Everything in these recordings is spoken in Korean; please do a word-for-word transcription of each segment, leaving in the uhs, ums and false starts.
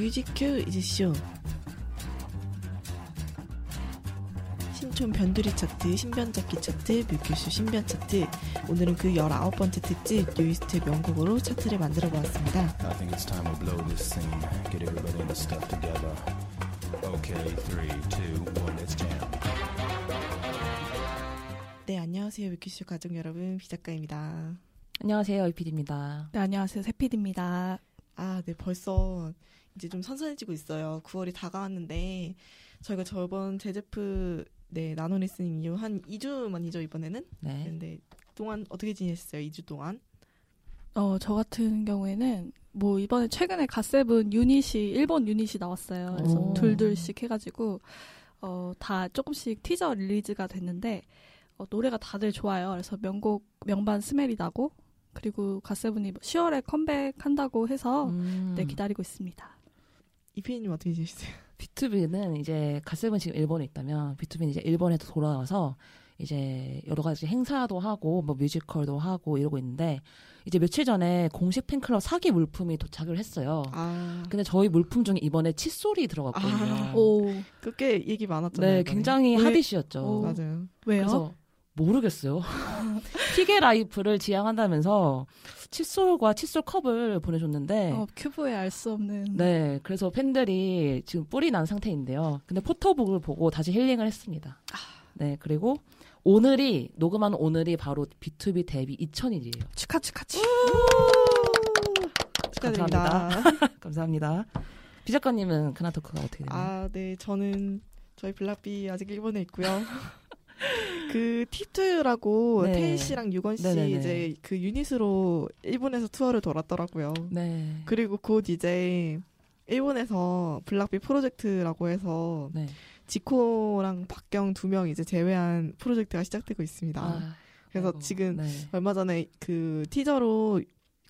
뮤직큐 이즈쇼 신촌 변두리 차트, 신변잡기 차트, 뮤직큐 신변차트. 오늘은 그 열아홉 번째 특집 뉴이스트의 명곡으로 차트를 만들어보았습니다. I think it's time to blow this scene. Get everybody in the stuff together. Okay, three, two, one, let's jam. 네, 안녕하세요. 뮤직큐 가족 여러분, 비작가입니다. 안녕하세요. 이피디입니다. 네, 안녕하세요. 새피디입니다. 아, 네, 벌써 이제 좀 선선해지고 있어요. 구월이 다가왔는데 저희가 저번 제제프 네, 나노리슨 이후 한 이 주만이죠, 이번에는? 네. 근데 동안 어떻게 지냈어요, 이 주 동안? 어, 저 같은 경우에는 뭐 이번에 최근에 갓세븐 유닛이, 일본 유닛이 나왔어요. 그래서 오. 둘둘씩 해가지고 어, 다 조금씩 티저 릴리즈가 됐는데 어, 노래가 다들 좋아요. 그래서 명곡, 명반 스멜이 나고 그리고 갓세븐이 시월에 컴백한다고 해서 음. 네, 기다리고 있습니다. 이피디님 어떻게 지내셨어요? 비투비는 이제 갓세븐 지금 일본에 있다면 비투비는 이제 일본에 돌아와서 이제 여러 가지 행사도 하고 뭐 뮤지컬도 하고 이러고 있는데 이제 며칠 전에 공식 팬클럽 사기 물품이 도착을 했어요. 아. 근데 저희 물품 중에 이번에 칫솔이 들어갔거든요. 아. 오. 그게 얘기 많았잖아요. 네, 이번에. 굉장히 왜? 핫이시였죠. 오. 맞아요. 왜요? 그래서 모르겠어요. 피게 라이프를 지향한다면서 칫솔과 칫솔 컵을 보내줬는데 어, 큐브에 알 수 없는 네 그래서 팬들이 지금 뿔이 난 상태인데요. 근데 포토북을 보고 다시 힐링을 했습니다. 네 그리고 오늘이 녹음한 오늘이 바로 비투비 데뷔 이천 일이에요. 축하 축하 축하 축하드립니다. 감사합니다. 비 작가님은 그나토크가 어떻게 되나요? 아, 네 저는 저희 블락비 아직 일본에 있고요. 그 티투라고 네. 태희 씨랑 유건 씨 네네네. 이제 그 유닛으로 일본에서 투어를 돌았더라고요. 네. 그리고 곧 이제 일본에서 블락비 프로젝트라고 해서 네. 지코랑 박경 두 명 이제 제외한 프로젝트가 시작되고 있습니다. 아, 그래서 아이고, 지금 네. 얼마 전에 그 티저로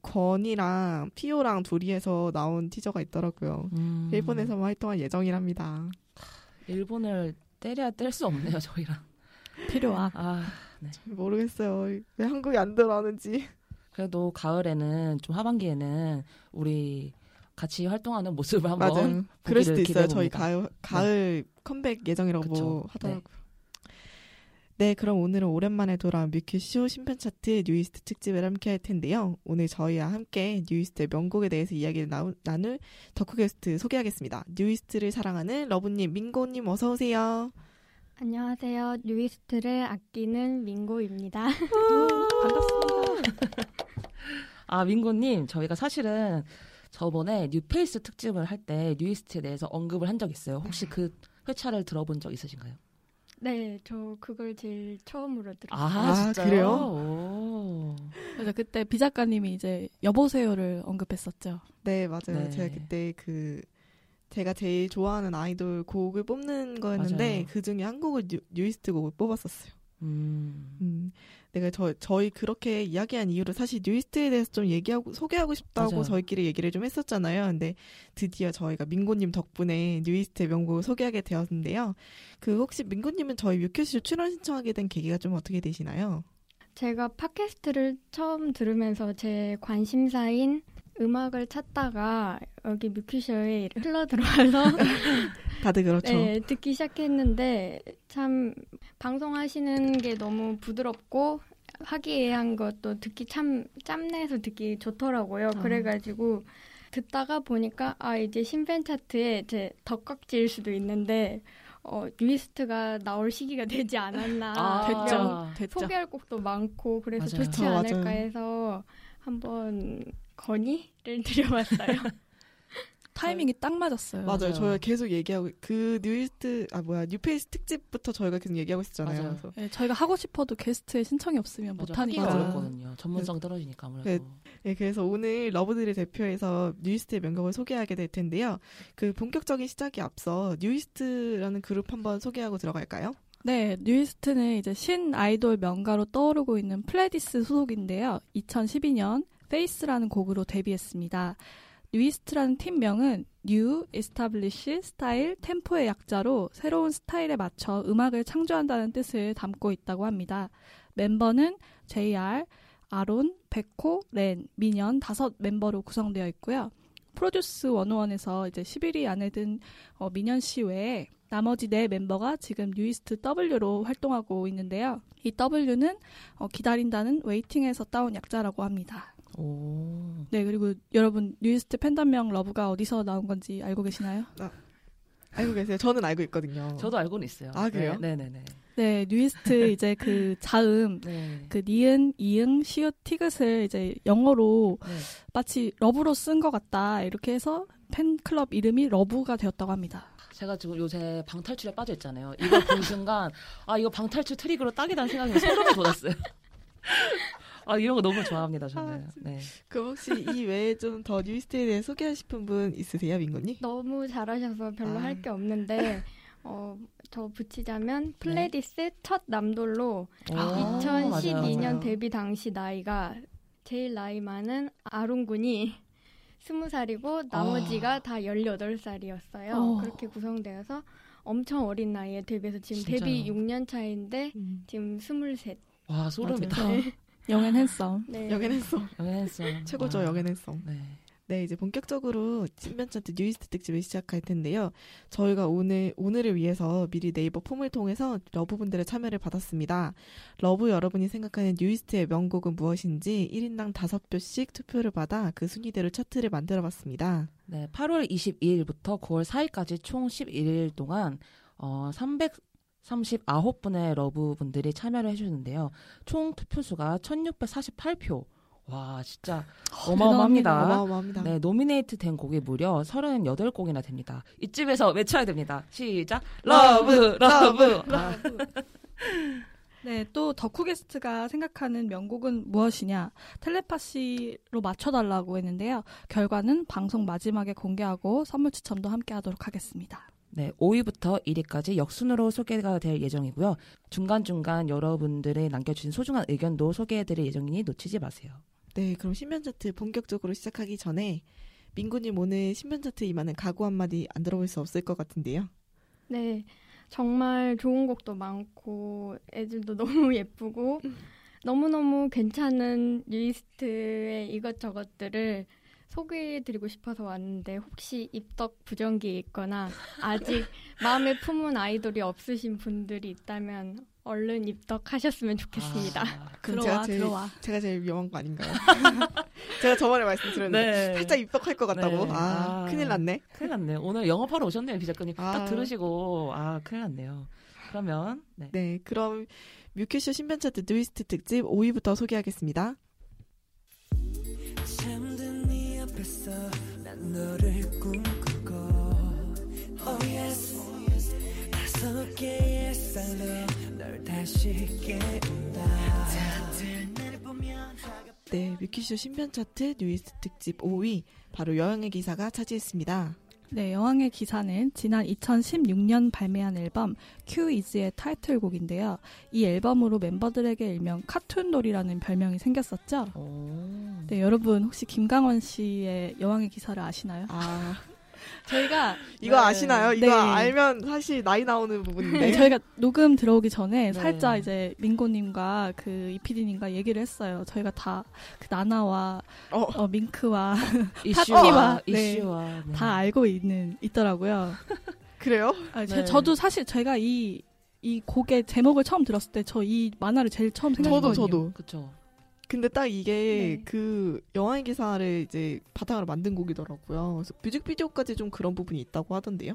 권이랑 피오랑 둘이에서 나온 티저가 있더라고요. 음. 일본에서만 활동할 예정이랍니다. 일본을 때려야 뗄 수 없네요, 저희랑. 필요하. 아, 네. 모르겠어요. 왜 한국에 안 들어가는지. 그래도 가을에는 좀 하반기에는 우리 같이 활동하는 모습을 한번 맞아요. 보기를 그럴 수도 있어요. 저희 가을, 가을 네. 컴백 예정이라고 그쵸. 하더라고요. 네. 네, 그럼 오늘은 오랜만에 돌아온 뮤직쇼 신변차트 뉴이스트 특집을 함께 할 텐데요. 오늘 저희와 함께 뉴이스트의 명곡에 대해서 이야기를 나우, 나눌 덕후 게스트 소개하겠습니다. 뉴이스트를 사랑하는 러브님, 밍고님 어서 오세요. 안녕하세요. 뉴이스트를 아끼는 밍고입니다. 반갑습니다. 아, 밍고님, 저희가 사실은 저번에 뉴페이스 특집을 할 때 뉴이스트에 대해서 언급을 한 적 있어요. 혹시 그 회차를 들어본 적 있으신가요? 네, 저 그걸 제일 처음으로 들었어요. 아, 진짜요? 아, 그래요? 맞아, 그때 비 작가님이 이제 여보세요를 언급했었죠. 네, 맞아요. 네. 제가 그때 그... 제가 제일 좋아하는 아이돌 곡을 뽑는 거였는데 맞아요. 그 중에 한 곡을 뉴이스트 곡을 뽑았었어요. 음. 음. 내가 저, 저희 그렇게 이야기한 이유로 사실 뉴이스트에 대해서 좀 얘기하고 소개하고 싶다고 맞아요. 저희끼리 얘기를 좀 했었잖아요. 근데 드디어 저희가 밍고님 덕분에 뉴이스트의 명곡을 소개하게 되었는데요. 그 혹시 밍고님은 저희 뮤직쇼 출연 신청하게 된 계기가 좀 어떻게 되시나요? 제가 팟캐스트를 처음 들으면서 제 관심사인 음악을 찾다가 여기 뮤직쇼에 흘러들어와서 다들 그렇죠. 네, 듣기 시작했는데 참 방송하시는 게 너무 부드럽고 화기애애한 것도 듣기 참 짬내서 듣기 좋더라고요. 아. 그래가지고 듣다가 보니까 아 이제 신팬 차트에 제 덕각지일 수도 있는데 어, 뉴이스트가 나올 시기가 되지 않았나. 아, 됐죠. 소개할 곡도 많고 그래서 맞아요. 좋지 않을까 맞아요. 해서 한번 건의를 드려봤어요. 타이밍이 딱 맞았어요. 맞아요. 맞아요. 저희가 계속 얘기하고 그 뉴이스트 아 뭐야 뉴페이스 특집부터 저희가 계속 얘기하고 있었잖아요. 네, 저희가 하고 싶어도 게스트에 신청이 없으면 못 하니까 그렇거든요. 전문성 떨어지니까 아무래도. 네. 네, 그래서 오늘 러브들을 대표해서 뉴이스트의 명곡을 소개하게 될 텐데요. 그 본격적인 시작에 앞서 뉴이스트라는 그룹 한번 소개하고 들어갈까요? 네, 뉴이스트는 이제 신 아이돌 명가로 떠오르고 있는 플레디스 소속인데요. 이천십이 년 페이스라는 곡으로 데뷔했습니다. 뉴이스트라는 팀명은 뉴, 에스타블리시, 스타일, 템포의 약자로 새로운 스타일에 맞춰 음악을 창조한다는 뜻을 담고 있다고 합니다. 멤버는 제이알, 아론, 백호, 랜, 민현 다섯 멤버로 구성되어 있고요. 프로듀스 백일에서 이제 십일 위 안에 든 어, 민현 씨 외에 나머지 네 멤버가 지금 뉴이스트 W로 활동하고 있는데요. 이 W는 어, 기다린다는 웨이팅에서 따온 약자라고 합니다. 오. 네, 그리고 여러분 뉴이스트 팬덤명 러브가 어디서 나온 건지 알고 계시나요? 아, 알고 계세요? 저는 알고 있거든요. 저도 알고는 있어요. 아, 그래요? 네, 네, 네. 네, 뉴이스트 이제 그 자음, 네. 그 니은, 이응, 시읒, 티귿을 이제 영어로 네. 마치 러브로 쓴 것 같다 이렇게 해서 팬클럽 이름이 러브가 되었다고 합니다. 제가 지금 요새 방탈출에 빠져 있잖아요. 이거 본 순간 아 이거 방탈출 트릭으로 딱이라는 생각에 소름이 돋았어요. 아 이런 거 너무 좋아합니다 저는. 아, 네. 그럼 혹시 이 외에 좀 더 뉴이스트에 대해 소개하고 싶은 분 있으세요, 민건님? 너무 잘하셔서 별로 아. 할 게 없는데 어, 더 붙이자면 플레디스 네. 첫 남돌로 아, 이천십이 년 맞아요, 맞아요. 데뷔 당시 나이가 제일 나이 많은 아론 군이 스무 살이고 나머지가 아. 다 열여덟 살이었어요. 어. 그렇게 구성되어서 엄청 어린 나이에 데뷔해서 지금 진짜요? 데뷔 육 년 차인데 음. 지금 스물셋. 와 소름이다. 영앤 핸섬. 영앤 핸섬. 영앤 핸섬. 최고죠 영앤 핸섬. 네. 네, 이제 본격적으로 신변차트 뉴이스트 특집을 시작할 텐데요. 저희가 오늘, 오늘을 위해서 미리 네이버 폼을 통해서 러브분들의 참여를 받았습니다. 러브 여러분이 생각하는 뉴이스트의 명곡은 무엇인지 일 인당 다섯 표씩 투표를 받아 그 순위대로 차트를 만들어봤습니다. 네, 팔월 이십이일부터 구월 사일까지 총 십일 일 동안 어, 삼백삼십구 분의 러브분들이 참여를 해주셨는데요. 총 투표수가 천육백사십팔 표. 와 진짜 어마어마합니다. 어마어마합니다. 네, 노미네이트 된 곡이 무려 서른여덟 곡이나 됩니다. 이쯤에서 외쳐야 됩니다. 시작! 러브! 러브! 러브. 아. 네, 또 덕후게스트가 생각하는 명곡은 무엇이냐 텔레파시로 맞춰달라고 했는데요. 결과는 방송 마지막에 공개하고 선물 추첨도 함께 하도록 하겠습니다. 네, 오 위부터 일 위까지 역순으로 소개가 될 예정이고요. 중간중간 여러분들이 남겨주신 소중한 의견도 소개해드릴 예정이니 놓치지 마세요. 네, 그럼 신변차트 본격적으로 시작하기 전에 민구님 오늘 신변차트 임하는 각오 한마디 안 들어볼 수 없을 것 같은데요. 네, 정말 좋은 곡도 많고 애들도 너무 예쁘고 너무너무 괜찮은 뉴이스트의 이것저것들을 소개해드리고 싶어서 왔는데 혹시 입덕 부정기에 있거나 아직 마음에 품은 아이돌이 없으신 분들이 있다면 얼른 입덕하셨으면 좋겠습니다. 아, 그럼 들어와, 제가 제일, 들어와. 제가 제일 위험한 거 아닌가요? 제가 저번에 말씀드렸는데 네. 살짝 입덕할 것 같다고. 네. 아, 아, 큰일 났네. 큰일 났네. 오늘 영업하러 오셨네요, 비작가님. 아. 딱 들으시고 아 큰일 났네요. 그러면 네, 네 그럼 뮤큐쇼 신변차트 뉴이스트 특집 오 위부터 소개하겠습니다. 난 너를 꿈꾸고 Oh yes 다섯 개의 쌀로 널 다시 깨운다. 네, 뮤직큐 신변차트 뉴이스트 특집 오 위 바로 여왕의 기사가 차지했습니다. 네, 여왕의 기사는 지난 이천십육 년 발매한 앨범 Q Is의 타이틀곡인데요. 이 앨범으로 멤버들에게 일명 카툰돌이라는 별명이 생겼었죠. 오. 네, 여러분 혹시 김강원 씨의 여왕의 기사를 아시나요? 아, 저희가 이거 네, 아시나요? 이거 네. 알면 사실 나이 나오는 부분인데 네, 저희가 녹음 들어오기 전에 네. 살짝 이제 민고님과 그 이피디님과 얘기를 했어요. 저희가 다 그 나나와 어. 어, 민크와 파티와 네, 이슈와 네. 다 알고 있는 있더라고요. 그래요? 아, 제, 네. 저도 사실 제가 이 이 곡의 제목을 처음 들었을 때 저 이 만화를 제일 처음 생각했거든요. 저도 저도 그렇죠. 근데 딱 이게 네. 그 영화의 기사를 이제 바탕으로 만든 곡이더라고요. 그래서 뮤직비디오까지 좀 그런 부분이 있다고 하던데요.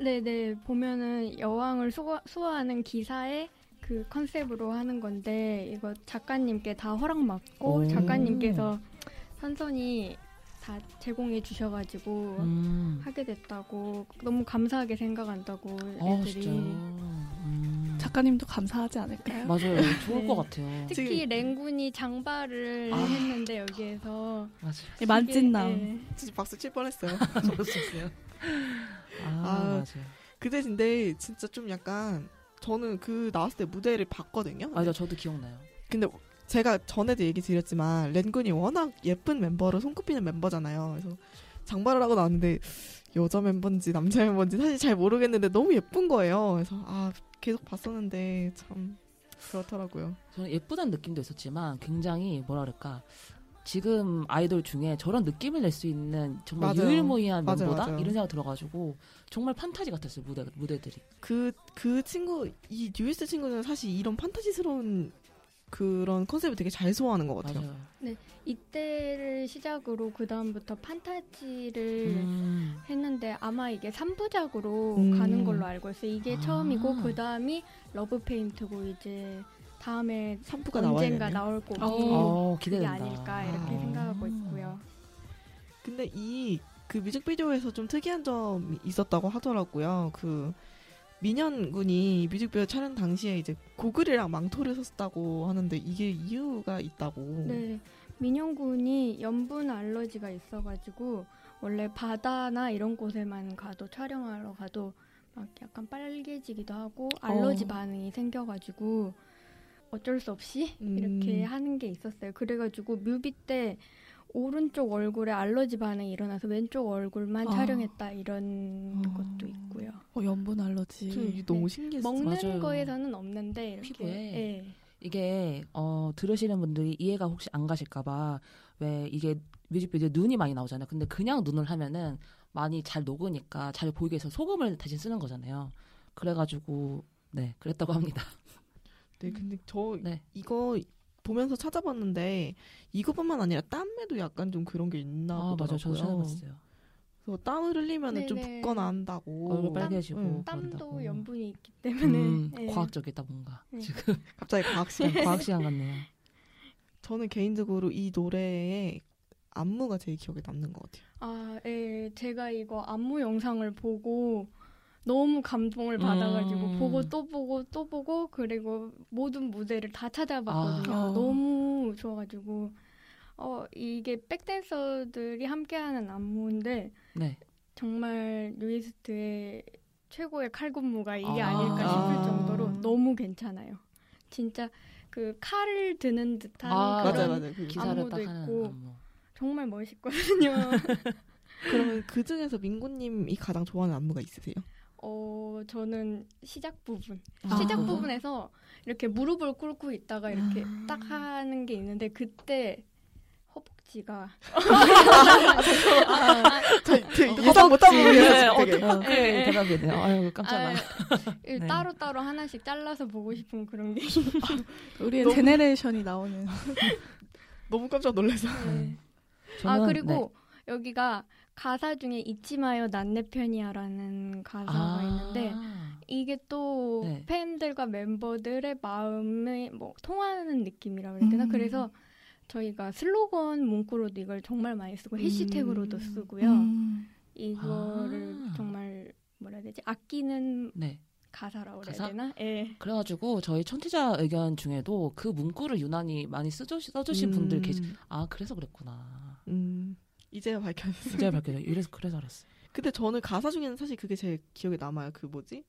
네네 보면은 여왕을 수호, 수호하는 기사의 그 컨셉으로 하는 건데 이거 작가님께 다 허락 받고 작가님께서 선선히 다 제공해 주셔가지고 음. 하게 됐다고 너무 감사하게 생각한다고 애들이. 아, 작가님도 감사하지 않을까요? 맞아요. 좋을 네. 것 같아요. 특히 랭군이 장발을 아. 했는데 여기에서 맞아요. 만찢남. 네. 진짜 박수 칠 뻔했어요. 저도 쳤어요. 아, 아 맞아요. 그때 근데 진짜 좀 약간 저는 그 나왔을 때 무대를 봤거든요. 맞아, 저도 기억나요. 근데 제가 전에도 얘기 드렸지만 랭군이 워낙 예쁜 멤버로 손꼽히는 멤버잖아요. 그래서 장발을 하고 나왔는데 여자 멤버인지 남자 멤버인지 사실 잘 모르겠는데 너무 예쁜 거예요. 그래서 아. 계속 봤었는데 참 그렇더라고요. 저는 예쁘다는 느낌도 있었지만 굉장히 뭐라 그럴까 지금 아이돌 중에 저런 느낌을 낼 수 있는 정말 맞아요. 유일무이한 맞아요. 멤버다? 맞아요. 이런 생각 들어가지고 정말 판타지 같았어요. 무대, 무대들이. 그, 그 친구, 이 뉴이스트 친구는 사실 이런 판타지스러운 그런 컨셉을 되게 잘 소화하는 것 같아요. 맞아요. 네, 이때를 시작으로 그 다음부터 판타지를 음. 했는데 아마 이게 삼 부작으로 음. 가는 걸로 알고 있어요. 이게 아. 처음이고 그 다음이 러브 페인트고 이제 다음에 삼 부가 언젠가 나올 거고 그게 아닐까 이렇게 아. 생각하고 있고요. 근데 이 그 뮤직비디오에서 좀 특이한 점이 있었다고 하더라고요. 그 민현 군이 뮤직비디오 촬영 당시에 이제 고글이랑 망토를 썼다고 하는데 이게 이유가 있다고. 네, 민현 군이 염분 알러지가 있어가지고 원래 바다나 이런 곳에만 가도 촬영하러 가도 막 약간 빨개지기도 하고 알러지 어. 반응이 생겨가지고. 어쩔 수 없이 음. 이렇게 하는 게 있었어요. 그래가지고 뮤비 때 오른쪽 얼굴에 알러지 반응이 일어나서 왼쪽 얼굴만 아. 촬영했다 이런 아. 것도 있고요. 어, 염분 알러지. 네. 너무 신기했어요. 먹는 맞아요. 거에서는 없는데 이렇게. 피부에. 네. 이게 어, 들으시는 분들이 이해가 혹시 안 가실까 봐 왜 이게 뮤직비디오에 눈이 많이 나오잖아요. 근데 그냥 눈을 하면은 많이 잘 녹으니까 잘 보이게 해서 소금을 대신 쓰는 거잖아요. 그래가지고 네 그랬다고 합니다. 네, 근데 저 네. 이거 보면서 찾아봤는데 이거뿐만 아니라 땀에도 약간 좀 그런 게 있나 아, 보더라고요. 맞아요. 저도 찾아봤어요. 그래서 땀을 흘리면 좀 붓거나 한다고. 얼굴 빨개지고. 응. 땀도 염분이 있기 때문에. 음, 네. 과학적이다 뭔가. 네. 지금 갑자기 과학 시간, 과학 시간 같네요. 저는 개인적으로 이 노래의 안무가 제일 기억에 남는 것 같아요. 아, 예, 제가 이거 안무 영상을 보고. 너무 감동을 받아가지고 음. 보고 또 보고 또 보고 그리고 모든 무대를 다 찾아봤거든요. 아. 너무 좋아가지고 어 이게 백댄서들이 함께하는 안무인데 네. 정말 뉴이스트의 최고의 칼군무가 이게 아. 아닐까 싶을 정도로 너무 괜찮아요. 진짜 그 칼을 드는 듯한 아, 그런 맞아, 맞아. 안무도 있고 안무. 정말 멋있거든요. 그러면 그 중에서 민구님이 가장 좋아하는 안무가 있으세요? 어, 저는 시작 부분. 아. 시작 부분에서 이렇게 무릎을 꿇고 있다가 이렇게 아. 딱 하는 게 있는데 그때 허벅지가 예상 못하고 그래요. 네, 대박이네요. 아유, 깜짝 놀랐어요. 네. 따로 따로 하나씩 잘라서 보고 싶은 그런 게 우리의 너무... 제네레이션이 나오는 너무 깜짝 놀라서. 네. 저는, 아, 그리고 네. 여기가 가사 중에 잊지 마요 난 내 편이야라는 가사가 아~ 있는데 이게 또 네. 팬들과 멤버들의 마음에 뭐 통하는 느낌이라고 해야 되나? 음. 그래서 저희가 슬로건 문구로도 이걸 정말 많이 쓰고 해시태그로도 쓰고요. 음. 이거를 아~ 정말 뭐라 해야 되지? 아끼는 네. 가사라고 가사? 해야 되나? 예. 그래가지고 저희 청취자 의견 중에도 그 문구를 유난히 많이 쓰주시, 써주신 음. 분들 계시. 아 그래서 그랬구나. 음. 이제야 밝혀졌어요. 이제야 밝혀졌어요. 이래서 그래서 알았어요. 근데 저는 가사 중에는 사실 그게 제일 기억에 남아요. 그 뭐지?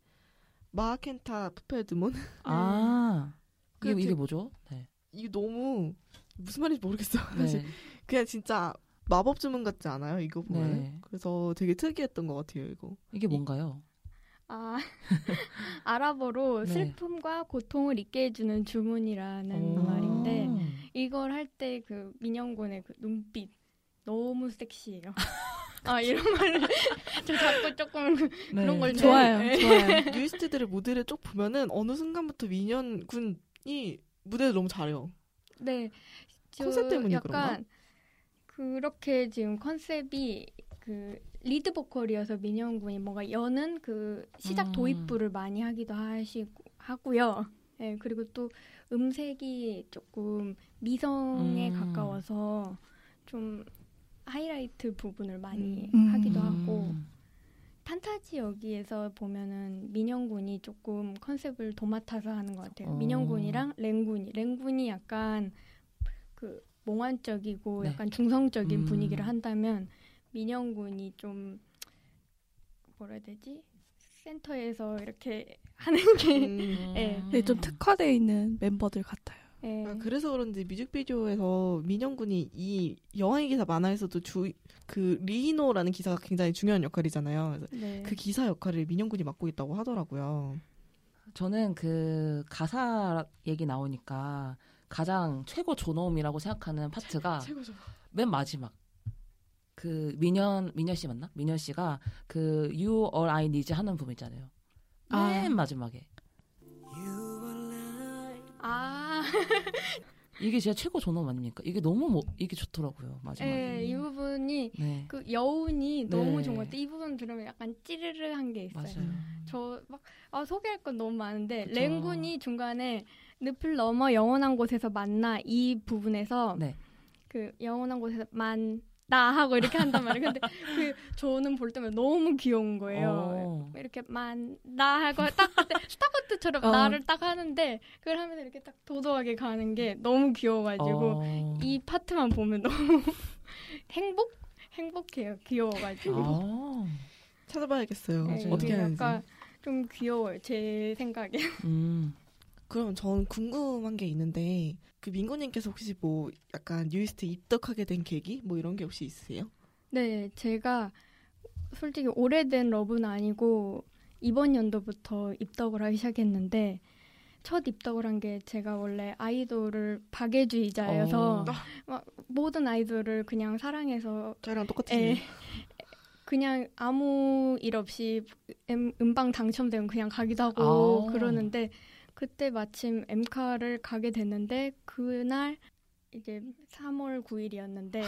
마켄타 푸페드몬. 아. 이게, 이게 뭐죠? 네. 이게 너무 무슨 말인지 모르겠어. 네. 사실 그냥 진짜 마법 주문 같지 않아요? 이거 보면. 네. 그래서 되게 특이했던 것 같아요. 이거. 이게 뭔가요? 아 아랍어로 네. 슬픔과 고통을 잊게 해주는 주문이라는 말인데 이걸 할 때 그 민영곤의 그 눈빛. 너무 섹시해요. 아 이런 말을 저 자꾸 조금 네. 그런 걸 좋아요. 네. 좋아요. 뉴이스트들의 무대를 쭉 보면은 어느 순간부터 민현 군이 무대를 너무 잘해요. 네. 컨셉 때문이 약간 그런가? 약간 그렇게 지금 컨셉이 그 리드 보컬이어서 민현 군이 뭔가 여는 그 시작 음. 도입부를 많이 하기도 하시고 하고요. 네, 그리고 또 음색이 조금 미성에 음. 가까워서 좀 하이라이트 부분을 많이 음. 하기도 하고 판타지 여기에서 보면은 민영군이 조금 컨셉을 도맡아서 하는 것 같아요. 어. 민영군이랑 랜군이 랜군이 약간 그 몽환적이고 네. 약간 중성적인 음. 분위기를 한다면 민영군이 좀 뭐라 해야 되지? 센터에서 이렇게 하는 게 음. 네. 네, 좀 특화되어 있는 멤버들 같아요. 네. 아, 그래서 그런지 뮤직비디오에서 민영군이 이 여왕의 기사 만화에서도 주 그 리노라는 기사가 굉장히 중요한 역할이잖아요. 그래서 네. 그 기사 역할을 민영군이 맡고 있다고 하더라고요. 저는 그 가사 얘기 나오니까 가장 최고 존엄이라고 생각하는 파트가 최, 맨 마지막 그 민현 민현 씨 맞나? 민현 씨가 그 You All I Need 하는 부분 있잖아요. 맨 아. 마지막에. 아. 이게 진짜 최고 존엄 아닙니까? 이게 너무 뭐, 이게 좋더라고요. 마지막에. 네, 이 부분이 네. 그 여운이 네. 너무 좋은 것 같아요. 이 부분 들으면 약간 찌르르한 게 있어요. 맞아요. 저 막 아, 소개할 건 너무 많은데 그쵸. 랭군이 중간에 늪을 넘어 영원한 곳에서 만나 이 부분에서 네. 그 영원한 곳에서 만 나 하고 이렇게 한단 말이에요. 근데 그 저는 볼 때면 너무 귀여운 거예요. 어. 이렇게 만 나 하고 딱 그때 스타워트처럼 어. 나를 딱 하는데 그걸 하면서 이렇게 딱 도도하게 가는 게 너무 귀여워가지고 어. 이 파트만 보면 너무 행복 행복해요. 귀여워가지고 어. 찾아봐야겠어요. 네, 어떻게 하는지 좀 귀여워요. 제 생각에. 음. 그럼 전 궁금한 게 있는데 그 민고님께서 혹시 뭐 약간 뉴이스트 입덕하게 된 계기 뭐 이런 게 혹시 있으세요? 네, 제가 솔직히 오래된 러브는 아니고 이번 연도부터 입덕을 하기 시작했는데 첫 입덕을 한 게 제가 원래 아이돌을 박애주의자여서 막 모든 아이돌을 그냥 사랑해서 저랑 똑같으시네요. 그냥 아무 일 없이 음방 당첨되면 그냥 가기도 하고 오. 그러는데 그때 마침 엠카를 가게 됐는데 그날 이제 삼월 구일이었는데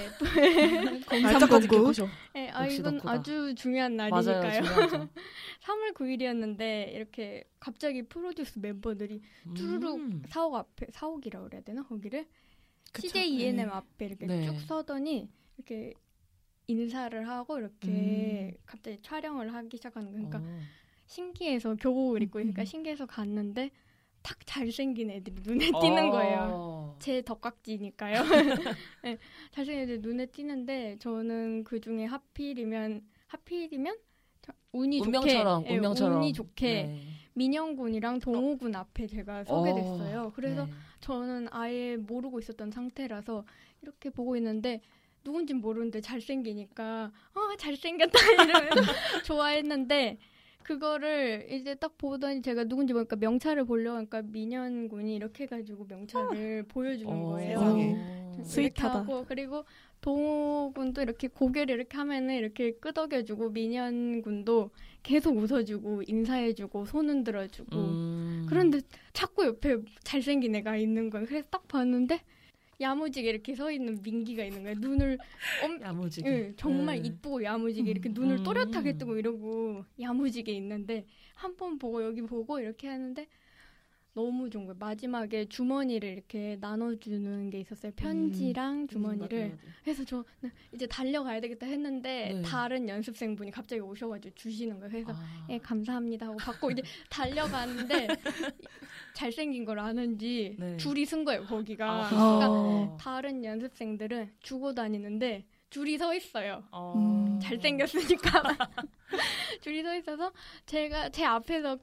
날짜까지 기억하셔. 네, 아, 이건 덕구다. 아주 중요한 날이니까요. 맞아요, 삼월 구일이었는데 이렇게 갑자기 프로듀스 멤버들이 쭈루룩 음. 사옥 앞에 사옥이라고 그래야 되나 거기를 그쵸? 씨제이이엔엠 네. 앞에 이렇게 네. 쭉 서더니 이렇게 인사를 하고 이렇게 음. 갑자기 촬영을 하기 시작하는 거니까 그러니까 신기해서 교복을 입고 있으니까 신기해서 갔는데. 딱 잘생긴 애들이 눈에 띄는 거예요. 제 덕각지니까요. 네, 잘생긴 애들이 눈에 띄는데 저는 그중에 하필이면 하필이면 운이 운명처럼, 좋게 운명처럼. 운이 좋게 네. 민영군이랑 동호군 앞에 제가 서게 됐어요. 그래서 네. 저는 아예 모르고 있었던 상태라서 이렇게 보고 있는데 누군진 모르는데 잘생기니까 어, 잘생겼다 이러면서 좋아했는데 그거를 이제 딱 보더니 제가 누군지 보니까 명찰을 보려고 하니까 민현 군이 이렇게 해가지고 명찰을 어. 보여주는 어, 거예요. 어. 스윗하다. 하고 그리고 동호 군도 이렇게 고개를 이렇게 하면은 이렇게 끄덕여주고 민현 군도 계속 웃어주고 인사해주고 손 흔들어주고 음. 그런데 자꾸 옆에 잘생긴 애가 있는 거예요. 그래서 딱 봤는데 야무지게 이렇게 서 있는 민기가 있는 거예요. 눈을 엄, 야무지게 예, 정말 이쁘고 음. 야무지게 이렇게 눈을 또렷하게 뜨고 이러고 야무지게 있는데 한 번 보고 여기 보고 이렇게 하는데 너무 좋은 거예요. 마지막에 주머니를 이렇게 나눠주는 게 있었어요. 편지랑 음. 주머니를 해서 저 이제 달려가야 되겠다 했는데 네. 다른 연습생분이 갑자기 오셔가지고 주시는 거예요. 그래서 아. 예 감사합니다 하고 받고 이제 달려가는데 잘생긴 걸 아는지 네. 줄이 쓴 거예요. 거기가 아. 그러니까 다른 연습생들은 주고 다니는데 줄이 서 있어요. 음. 잘생겼으니까 줄이 서 있어서 제가 제 앞에서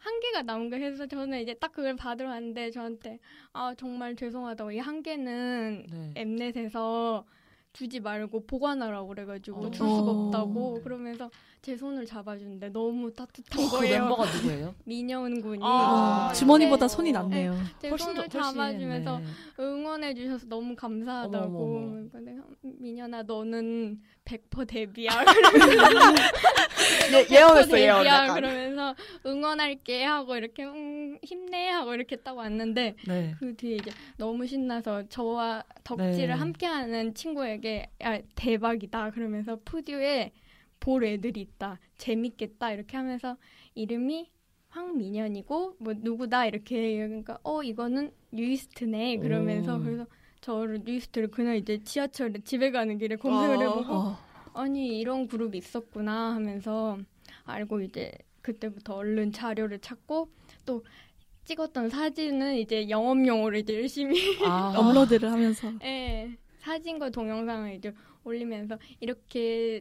한 개가 남은 거 해서 저는 이제 딱 그걸 받으러 왔는데 저한테 아 정말 죄송하다고 이 한 개는 네. 엠넷에서 주지 말고 보관하라고 그래가지고 어. 줄 수가 없다고 네. 그러면서 제 손을 잡아주는데 너무 따뜻한 어, 거예요. 그 멤버가 누구예요? 민현 군이 아, 아, 주머니보다 네. 손이 남네요. 네. 제 훨씬 손을 더, 훨씬, 잡아주면서 네. 응원해주셔서 너무 감사하다고. 그러니까 민현아 너는 백 퍼센트 데뷔야. 네, 예언했어요. 데뷔야 그러면서 응원할게 하고 이렇게 음, 힘내 하고 이렇게 딱 왔는데 네. 그 뒤에 이제 너무 신나서 저와 덕질을 네. 함께하는 친구에게 야, 대박이다 그러면서 푸듀에 볼 애들이 있다. 재밌겠다. 이렇게 하면서 이름이 황민현이고 뭐 누구다 이렇게 그러니까 어 이거는 뉴이스트네 그러면서 오. 그래서 저를 뉴이스트를 그날 이제 지하철에 집에 가는 길에 검색을 어. 해보고 어. 아니 이런 그룹이 있었구나 하면서 알고 이제 그때부터 얼른 자료를 찾고 또 찍었던 사진은 이제 영업용으로 이제 열심히 아. 업로드를 하면서 네, 사진과 동영상을 이제 올리면서 이렇게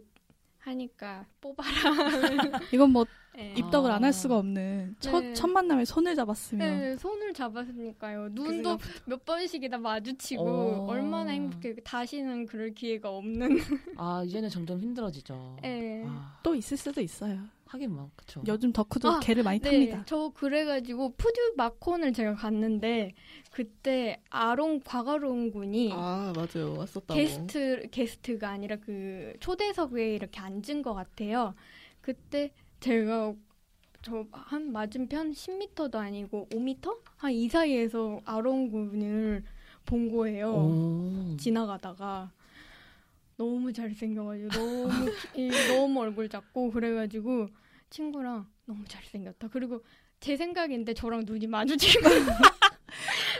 하니까 뽑아라. 이건 뭐 네. 입덕을 안 할 수가 없는 첫, 네. 첫 만남에 손을 잡았으면 네, 손을 잡았으니까요. 눈도 그 몇 번씩이나 마주치고 오. 얼마나 행복해. 다시는 그럴 기회가 없는. 아 이제는 점점 힘들어지죠. 네. 아. 또 있을 수도 있어요. 하긴 막 그쵸. 요즘 덕후도 아, 개를 많이 탑니다. 네, 저 그래가지고 푸듀 마콘을 제가 갔는데 그때 아론 과가론 군이 아 맞아요 왔었다고 게스트 게스트가 아니라 그 초대석에 이렇게 앉은 것 같아요. 그때 제가 저 한 맞은편 십 미터도 아니고 오 미터 한 이 사이에서 아론 군을 본 거예요. 오. 지나가다가. 너무 잘생겨가지고 너무 이, 너무 얼굴 작고 그래가지고 친구랑 너무 잘생겼다. 그리고 제 생각인데 저랑 눈이 마주치고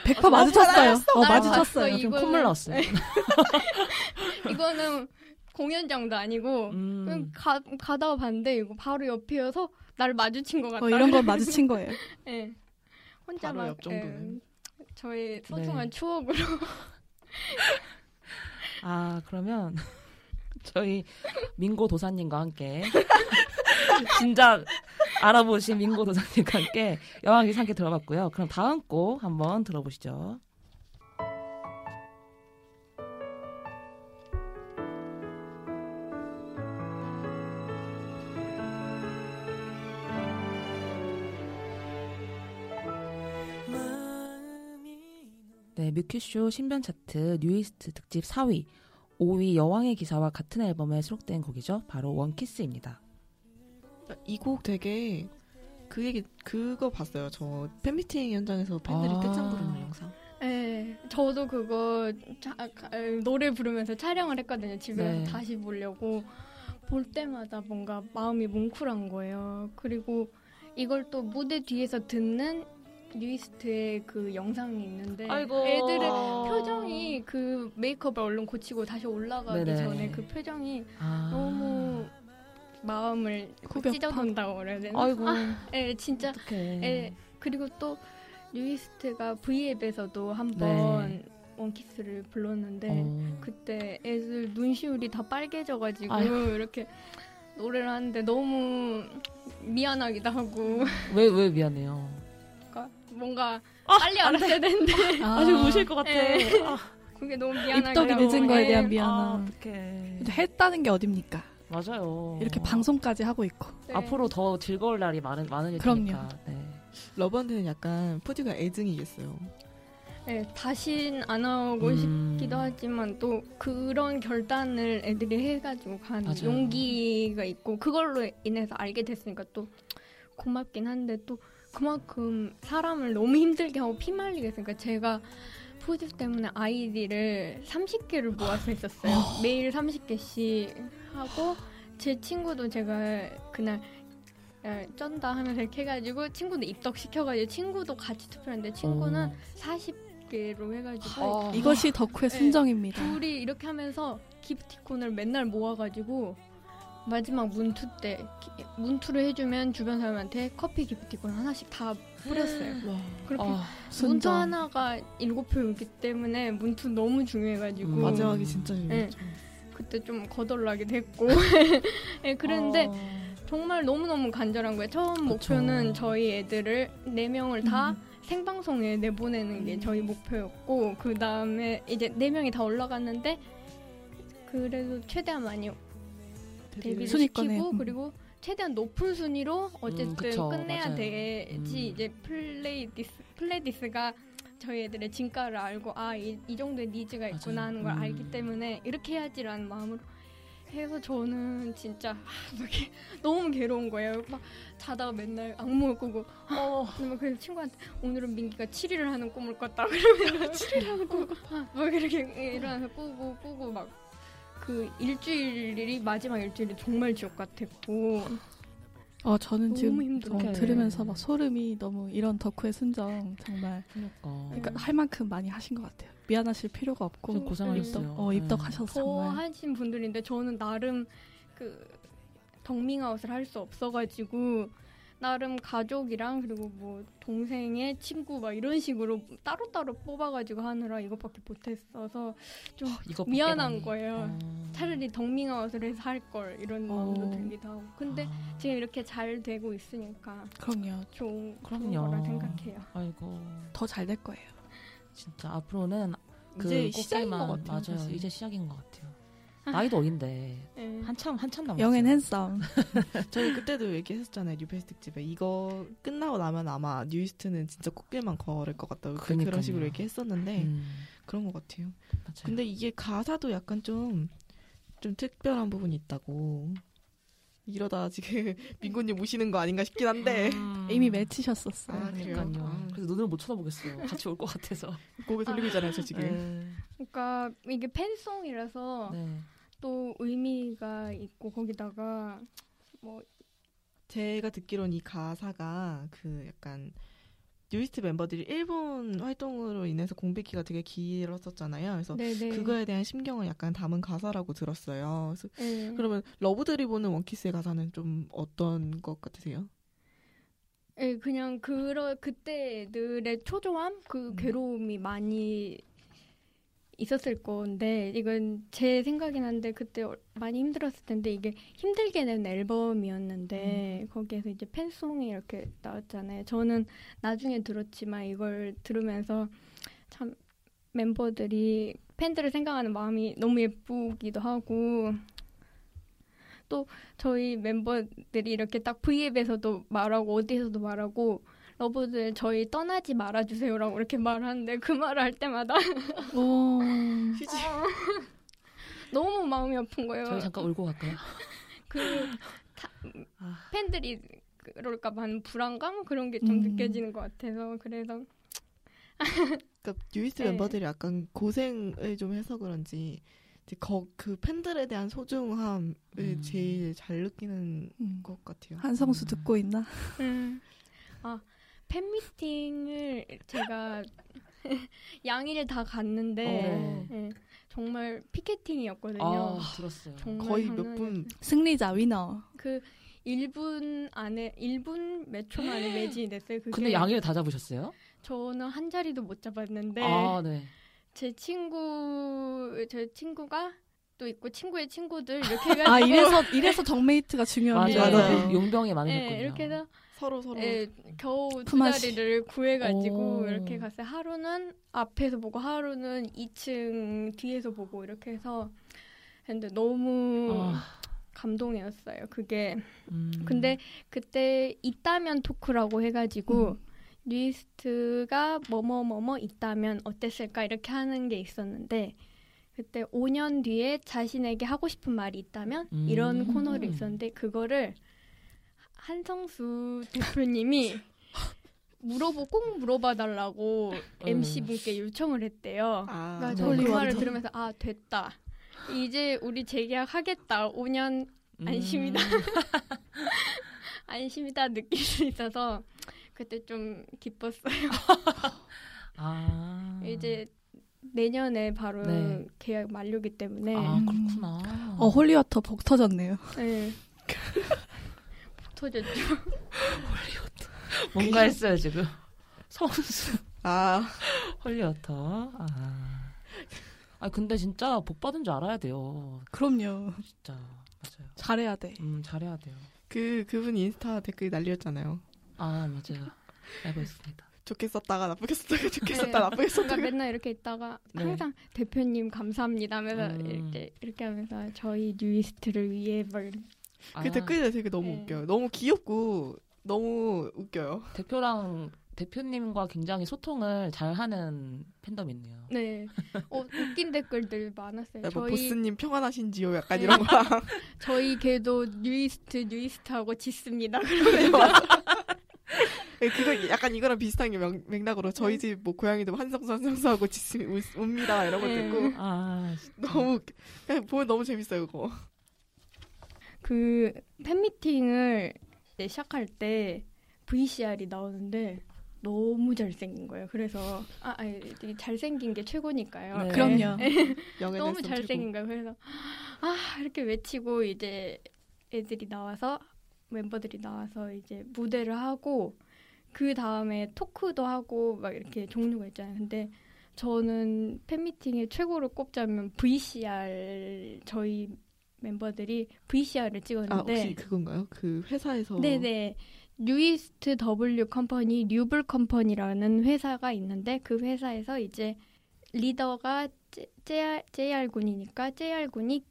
백퍼 마주쳤어요. 어, 마주쳤어요. 좀 콧물 났어요. 이거는 공연장도 아니고 음. 그냥 가, 가다가 봤는데 이거 바로 옆이어서 날 마주친 것 같다. 어, 이런 건 마주친 거예요. 네. 혼자 바로 막, 옆 정도는. 에, 저의 소중한 네. 추억으로 아 그러면 저희 민고 도사님과 함께 진작 알아보신 민고 도사님과 함께 여왕기사 함께 들어봤고요. 그럼 다음 곡 한번 들어보시죠. 네, 뮤직쇼 신변차트 뉴이스트 특집 사 위, 오 위 여왕의 기사와 같은 앨범에 수록된 곡이죠. 바로 원키스입니다. 이 곡 되게 그 얘기 그거 봤어요. 저 팬미팅 현장에서 팬들이 아~ 떼창 부르는 영상. 네, 저도 그거 자, 노래 부르면서 촬영을 했거든요. 집에서 네. 다시 보려고 볼 때마다 뭔가 마음이 뭉클한 거예요. 그리고 이걸 또 무대 뒤에서 듣는 뉴이스트의 그 영상이 있는데 아이고. 애들의 표정이 그 메이크업을 얼른 고치고 다시 올라가기 네네. 전에 그 표정이 아. 너무 마음을 찢어놓는다고 그래야 되나? 아이고. 아, 예, 진짜. 예, 그리고 또 뉴이스트가 V앱에서도 한번 네. 원키스를 불렀는데 어. 그때 애들 눈시울이 다 빨개져가지고 아이고. 이렇게 노래를 하는데 너무 미안하기도 하고 왜, 왜 미안해요? 뭔가 아, 빨리 알았어야 되는데 아, 아직 우실 것 같아. 아, 그게 너무 미안하고 입덕이 늦은 거에 대한 미안함. 아, 어떡해. 했다는 게 어딥니까? 맞아요. 이렇게 방송까지 하고 있고 네. 앞으로 더 즐거울 날이 많은 많은 일이니까. 네. 러브한테는 약간 푸디가 애증이겠어요. 네, 다신 안 하고 음. 싶기도 하지만 또 그런 결단을 애들이 해가지고 간 맞아요. 용기가 있고 그걸로 인해서 알게 됐으니까 또 고맙긴 한데 또. 그만큼 사람을 너무 힘들게 하고 피말리게 했으니까 제가 푸듀 때문에 아이디를 삼십 개를 모아서 했었어요. 매일 삼십 개씩 하고 제 친구도 제가 그날 쩐다 하면서 이렇게 해가지고 친구도 입덕시켜가지고 친구도 같이 투표했는데 친구는 사십 개로 해가지고 어. 이것이 덕후의 순정입니다. 네, 둘이 이렇게 하면서 기프티콘을 맨날 모아가지고 마지막 문투 때 문투를 해주면 주변 사람한테 커피 기프티콘 하나씩 다 뿌렸어요. 와, 그렇게 아, 문투 하나가 일곱 표였기 때문에 문투 너무 중요해가지고 음, 마지막이 진짜 중요했죠. 네, 그때 좀 거덜나게 됐고 네, 그런데 아. 정말 너무너무 간절한 거예요. 처음 그쵸. 목표는 저희 애들을 네 명을 다 음. 생방송에 내보내는 게 저희 목표였고 그 다음에 이제 네 명이 다 올라갔는데 그래도 최대한 많이 데뷔를 시키고 음. 그리고 최대한 높은 순위로 어쨌든 음, 그쵸, 끝내야 맞아요. 되지 음. 이제 플레디스, 플레디스가 저희 애들의 진가를 알고 아, 이, 이 정도의 니즈가 맞아요. 있구나 하는 걸 음. 알기 때문에 이렇게 해야지라는 마음으로 해서 저는 진짜 너무 괴로운 거예요. 막 자다가 맨날 악몽을 꾸고 어. 그래서 친구한테 오늘은 민기가 칠 위를 하는 꿈을 꿨다 그러면 칠 위를 하는 꿈을 꿨다 막 이렇게 일어나서 꾸고 꾸고 막 그 일주일이 마지막 일주일이 정말 지옥 같았고 어, 저는 지금 저 들으면서 막 소름이 너무 이런 덕후의 순정 정말 그러니까, 그러니까 할 만큼 많이 하신 것 같아요. 미안하실 필요가 없고 고생하셨어요. 입덕, 어, 입덕하셔서 네. 정말 더 하신 분들인데 저는 나름 그 덕밍아웃을 할 수 없어가지고 나름 가족이랑 그리고 뭐 동생의 친구 막 이런 식으로 따로따로 뽑아가지고 하느라 이것밖에 못했어서 좀 어, 미안한 거예요. 어. 차라리 덕밍아웃을 해서 할걸 이런 마음도 어. 들기도 하고 근데 아. 지금 이렇게 잘 되고 있으니까 그럼요. 좋은, 그럼요. 좋은 거라 생각해요. 아이고 더 잘 될 거예요. 진짜 앞으로는 그 이제 시작인 것 같아요. 맞아요. 사실. 이제 시작인 것 같아요. 나이도 어린데 한참 한참 남았어요. 영앤 핸섬. 저희 그때도 얘기했었잖아요. 뉴페스트 집에 이거 끝나고 나면 아마 뉴이스트는 진짜 꽃길만 걸을 것 같다고 그런 식으로 얘기했었는데 음. 그런 것 같아요. 맞아요. 근데 이게 가사도 약간 좀 좀 특별한 부분이 있다고. 이러다 지금 민고님 오시는 거 아닌가 싶긴 한데 음. 이미 맺히셨었어요. 아, 그러니까요. 아. 그래서 눈을 못 쳐다보겠어요. 같이 올 것 같아서 고개 돌리고 있잖아요. 저 지금. 에. 그러니까 이게 팬송이라서 네. 또 의미가 있고 거기다가 뭐 제가 듣기로는 이 가사가 그 약간 뉴이스트 멤버들이 일본 활동으로 인해서 공백기가 되게 길었었잖아요. 그래서 네네. 그거에 대한 심경을 약간 담은 가사라고 들었어요. 그래서 네. 그러면 러브들이 보는 원키스의 가사는 좀 어떤 것 같으세요? 네, 그냥 그러, 그때들의 초조함? 그 괴로움이 많이 있었을 건데 이건 제 생각이긴 한데 그때 많이 힘들었을 텐데 이게 힘들게 낸 앨범이었는데 음. 거기에서 이제 팬송이 이렇게 나왔잖아요. 저는 나중에 들었지만 이걸 들으면서 참 멤버들이 팬들을 생각하는 마음이 너무 예쁘기도 하고 또 저희 멤버들이 이렇게 딱 브이앱에서도 말하고 어디에서도 말하고 러브들 저희 떠나지 말아주세요라고 이렇게 말하는데 그 말을 할 때마다 오, 아, 너무 마음이 아픈 거예요. 저희 잠깐 울고 갈까요? 그 다, 아. 팬들이 그럴까 봐 하는 불안감 그런 게 좀 음. 느껴지는 것 같아서 그래서 그러니까 뉴이스트 네. 멤버들이 약간 고생을 좀 해서 그런지 이제 거, 그 팬들에 대한 소중함을 음. 제일 잘 느끼는 음. 것 같아요. 한성수 음. 듣고 있나? 음. 아 팬미팅을 제가 양일을 다 갔는데 네, 정말 피켓팅이었거든요. 아, 들었어요. 거의 몇 분 승리자 위너. 그 일 분 안에 일 분 몇 초 만에 매진이 됐어요. 그게. 근데 양일 다 잡으셨어요? 저는 한 자리도 못 잡았는데 아, 네. 제 친구 제 친구가 또 있고 친구의 친구들 이렇게 해가지고 아 이래서 이래서 덕메이트가 중요하죠. 맞아요. 용병에 많으셨거든요. 이렇게 해서 서로 서로 네, 겨우 두 자리를 구해가지고 오. 이렇게 갔어요. 하루는 앞에서 보고 하루는 이 층 뒤에서 보고 이렇게 해서 했는데 너무 아. 감동이었어요. 그게 음. 근데 그때 있다면 토크라고 해가지고 음. 뉴이스트가 뭐뭐뭐뭐 있다면 어땠을까 이렇게 하는 게 있었는데 그때 오 년 뒤에 자신에게 하고 싶은 말이 있다면 음. 이런 코너를 있었는데 그거를 한성수 대표님이 물어보 꼭 물어봐달라고 음. 엠씨분께 요청을 했대요. 아, 그러니까 저는 그 말을 들으면서 아 됐다. 이제 우리 재계약하겠다. 오 년 안심이다. 음. 안심이다 느낄 수 있어서 그때 좀 기뻤어요. 아. 이제 내년에 바로 네. 계약 만료기 때문에. 아 그렇구나. 음. 어 홀리워터 벅 터졌네요. 네. 터졌죠. 홀리워터. 뭔가 했어요 지금. 성수. 아 홀리워터. 아. 아 근데 진짜 복 받은 줄 알아야 돼요. 그럼요. 진짜 맞아요. 잘해야 돼. 음 잘해야 돼요. 그 그분 인스타 댓글이 난리였잖아요. 아 맞아요. 알고 있습니다. 좋게 썼다가 나쁘게 썼다가 좋게 썼다가 네. 나쁘게 썼다가 맨날 이렇게 있다가 항상 네. 대표님 감사합니다 하면서 음. 이렇게 이렇게 하면서 저희 뉴이스트를 위해 막. 그 아. 댓글이 되게 너무 네. 웃겨요. 너무 귀엽고 너무 웃겨요. 대표랑 대표님과 굉장히 소통을 잘하는 팬덤이 있네요. 네, 어, 웃긴 댓글들 많았어요. 네, 뭐 저희... 보스님 평안하신지요? 약간 네. 이런 거. 저희 걔도 뉴이스트 뉴이스트하고 짓습니다. 그러면서 그거 약간 이거랑 비슷한 게 명, 맥락으로 저희 집 뭐 고양이도 한성수 한성수하고 짓습니다 우, 웁니다 이런 것도 네. 있고. 아, 너무 보면 너무 재밌어요 그거. 그 팬미팅을 이제 시작할 때 브이씨알이 나오는데 너무 잘생긴 거예요. 그래서 아, 아니, 잘생긴 게 최고니까요. 네. 그럼요. 너무 잘생긴 거예요. 그래서 아 이렇게 외치고 이제 애들이 나와서 멤버들이 나와서 이제 무대를 하고 그 다음에 토크도 하고 막 이렇게 종류가 있잖아요. 근데 저는 팬미팅의 최고로 꼽자면 브이씨알 저희 멤버들이 브이씨알을 찍었는데 아, 혹시 그건가요? 그 회사에서 네네 뉴이스트 W 컴퍼니 뉴블 컴퍼니라는 회사가 있는데 그 회사에서 이제 리더가 제이알 제이알 군이니까 제이알 군이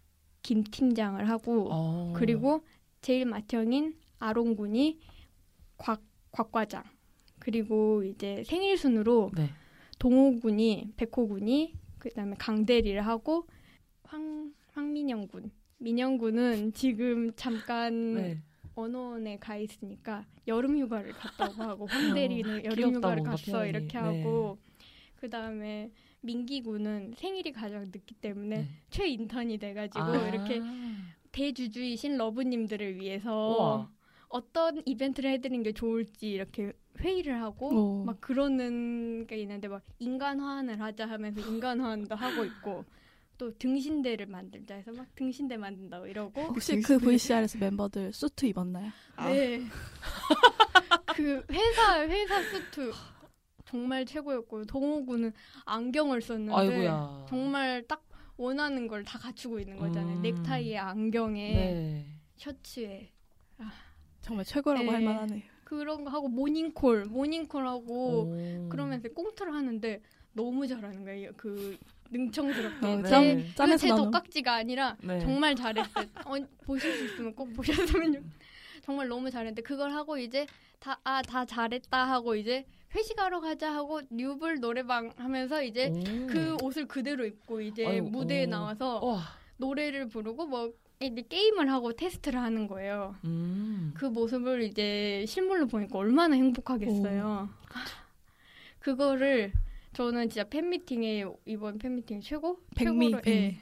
김 팀장을 하고 오. 그리고 제일 맏형인 아론 군이 곽, 곽 과장 그리고 이제 생일 순으로 네. 동호 군이 백호 군이 그다음에 강대리를 하고 황 황민영 군 민영 군은 지금 잠깐 네. 언원에 가 있으니까 여름 휴가를 갔다고 하고 황대리는 어, 여름 휴가를 갔어 표현이. 이렇게 하고 네. 그다음에 민기 군은 생일이 가장 늦기 때문에 네. 최인턴이 돼가지고 아~ 이렇게 대주주이신 러브님들을 위해서 우와. 어떤 이벤트를 해드리는 게 좋을지 이렇게 회의를 하고 오. 막 그러는 게 있는데 막 인간화환을 하자 하면서 인간화환도 하고 있고 또 등신대를 만들자 해서 막 등신대 만든다고 이러고 혹시 그 브이씨알에서 멤버들 수트 입었나요? 아. 네. 그 회사 회사 수트 정말 최고였고 동호군은 안경을 썼는데 아이고야. 정말 딱 원하는 걸 다 갖추고 있는 거잖아요. 음. 넥타이에 안경에 네. 셔츠에 아. 정말 최고라고 네. 할 만하네요. 그런 거 하고 모닝콜 모닝콜 하고 오. 그러면서 꽁트를 하는데 너무 잘하는 거예요. 그 능청스럽게 어, 네. 제, 네. 제 덕각지가 아니라 네. 정말 잘했어요. 어, 보실 수 있으면 꼭 보셨으면 정말 너무 잘했는데 그걸 하고 이제 다, 아, 다 잘했다 하고 이제 회식하러 가자 하고 뉴블 노래방 하면서 이제 오. 그 옷을 그대로 입고 이제 아유, 무대에 오. 나와서 와. 노래를 부르고 뭐 이제 게임을 하고 테스트를 하는 거예요. 음. 그 모습을 이제 실물로 보니까 얼마나 행복하겠어요. 그거를 저는 진짜 팬미팅에 이번 팬미팅 최고? 백미. 최고로, 백미. 예.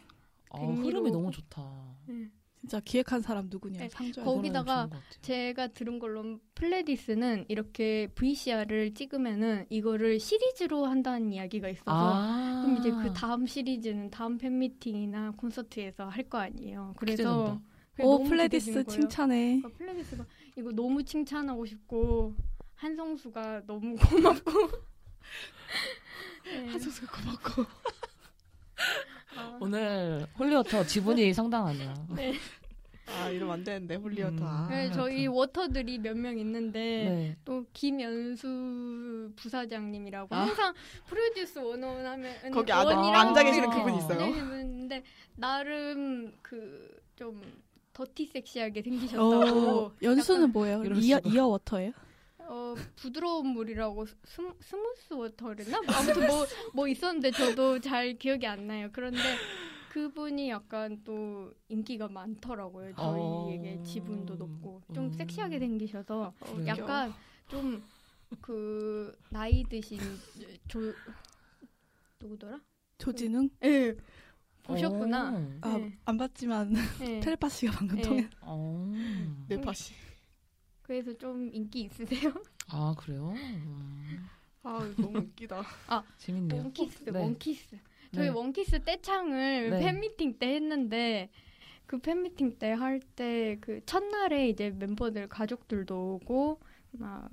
아, 흐름이 너무 좋다. 예. 진짜 기획한 사람 누구냐. 예. 거기다가 제가 들은 걸로 플레디스는 이렇게 브이씨알을 찍으면은 이거를 시리즈로 한다는 이야기가 있어서 아~ 그럼 이제 그 다음 시리즈는 다음 팬미팅이나 콘서트에서 할 거 아니에요. 그래서 오 플레디스 칭찬해. 그러니까 플레디스가 이거 너무 칭찬하고 싶고 한성수가 너무 고맙고 네. 한성수가 고맙고 아. 오늘 홀리워터 지분이 상당하네요. 네. 아 이러면 안 되는데 홀리워터. 음. 아, 네, 저희 워터들이 몇 명 있는데 네. 또 김연수 부사장님이라고 아. 항상 프로듀스 일공일 하면 거기 아, 앉아 계시는 그분이 있어요. 근데 나름 그 좀 더티 섹시하게 생기셨다고. 어, 연수는 뭐예요? 이어 이어 워터예요? 어 부드러운 물이라고 스무, 스무스 워터랬나? 아무튼 뭐, 뭐 있었는데 저도 잘 기억이 안 나요. 그런데 그분이 약간 또 인기가 많더라고요. 저희에게 지분도 높고 좀 음. 섹시하게 생기셔서 음. 약간 좀 그 나이 드신 조 누구더라? 조진웅? 예. 그, 네. 보셨구나. 네. 아, 안 봤지만 네. 텔레파시가 방금 네. 통해. 텔레파시. 그래서 좀 인기 있으세요? 아 그래요? 음. 아 너무 웃기다. 아 재밌네요. 원키스, 네. 원키스. 저희 네. 원키스 떼창을 네. 팬미팅 때 했는데 그 팬미팅 때 할 때 그 첫날에 이제 멤버들 가족들도 오고 막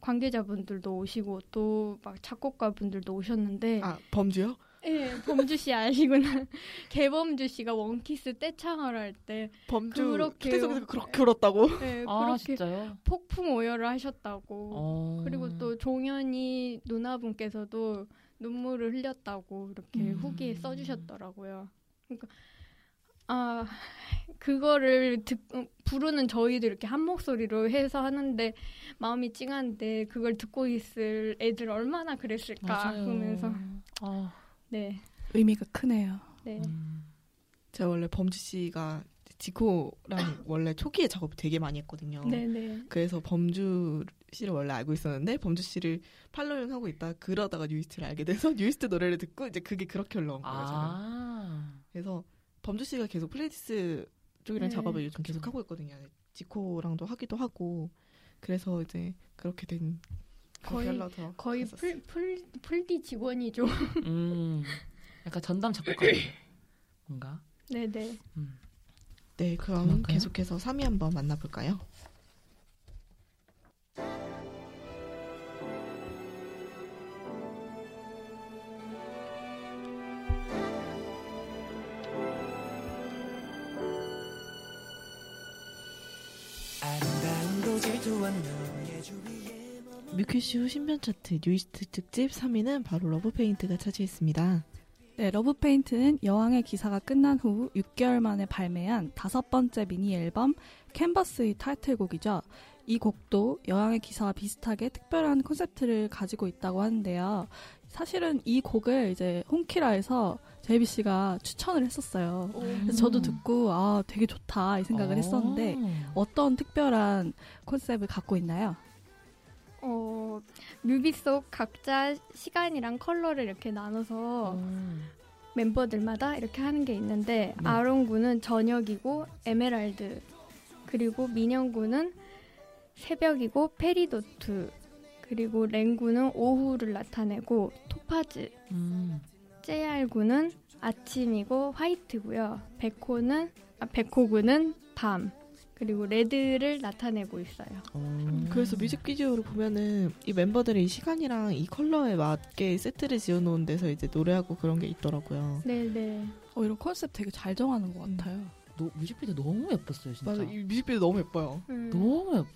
관계자분들도 오시고 또 막 작곡가분들도 오셨는데 아 범주요? 예, 네, 범주 씨 아시구나. 개범주 씨가 원키스 떼창을 할 때 범주 그렇게 휴대석에서 그렇게 울었다고? 네, 아, 그렇게 진짜요? 폭풍 오열을 하셨다고. 어... 그리고 또 종현이 누나분께서도 눈물을 흘렸다고 이렇게 음... 후기에 써주셨더라고요. 그러니까 아 그거를 듣, 부르는 저희도 이렇게 한 목소리로 해서 하는데 마음이 찡한데 그걸 듣고 있을 애들 얼마나 그랬을까 맞아요. 그러면서. 아. 네 의미가 크네요. 네. 음. 제가 원래 범주 씨가 지코랑 원래 초기에 작업을 되게 많이 했거든요. 네네. 그래서 범주 씨를 원래 알고 있었는데 범주 씨를 팔로잉 하고 있다 그러다가 뉴이스트를 알게 돼서 뉴이스트 노래를 듣고 이제 그게 그렇게 흘러온 거예요. 아~ 그래서 범주 씨가 계속 플레디스 쪽이랑 네. 작업을 요즘 계속 하고 있거든요. 지코랑도 하기도 하고 그래서 이제 그렇게 된. 거의 거의 풀, 풀, 풀디 직원이죠. 음, 약간 전담 작곡가 뭔가. 네네. 음. 네 그럼 그럴까요? 계속해서 삼 위 한번 만나볼까요? 아름다운 도질투와 너의 주위에 뮤직큐 신변차트 뉴이스트 특집 삼 위는 바로 러브페인트가 차지했습니다. 네, 러브페인트는 여왕의 기사가 끝난 후 육 개월 만에 발매한 다섯 번째 미니 앨범 캔버스의 타이틀곡이죠. 이 곡도 여왕의 기사와 비슷하게 특별한 콘셉트를 가지고 있다고 하는데요. 사실은 이 곡을 이제 홈키라에서 제이비 씨가 추천을 했었어요. 오. 그래서 저도 듣고 아 되게 좋다 이 생각을 오. 했었는데 어떤 특별한 콘셉트를 갖고 있나요? 어, 뮤비 속 각자 시간이랑 컬러를 이렇게 나눠서 오. 멤버들마다 이렇게 하는 게 있는데 네. 아론 군은 저녁이고 에메랄드, 그리고 민현 군은 새벽이고 페리도트, 그리고 랜 군은 오후를 나타내고 토파즈, 음. 제이알 군은 아침이고 화이트고요. 백호는 아, 백호 군은 밤, 그리고 레드를 나타내고 있어요. 음. 그래서 뮤직비디오를 보면은 이 멤버들이 시간이랑 이 컬러에 맞게 세트를 지어놓은 데서 이제 노래하고 그런 게 있더라고요. 네네. 어, 이런 컨셉 되게 잘 정하는 것 같아요. 음. 노, 뮤직비디오 너무 예뻤어요, 진짜. 맞아, 이 뮤직비디오 너무 예뻐요. 음. 너무 예뻐.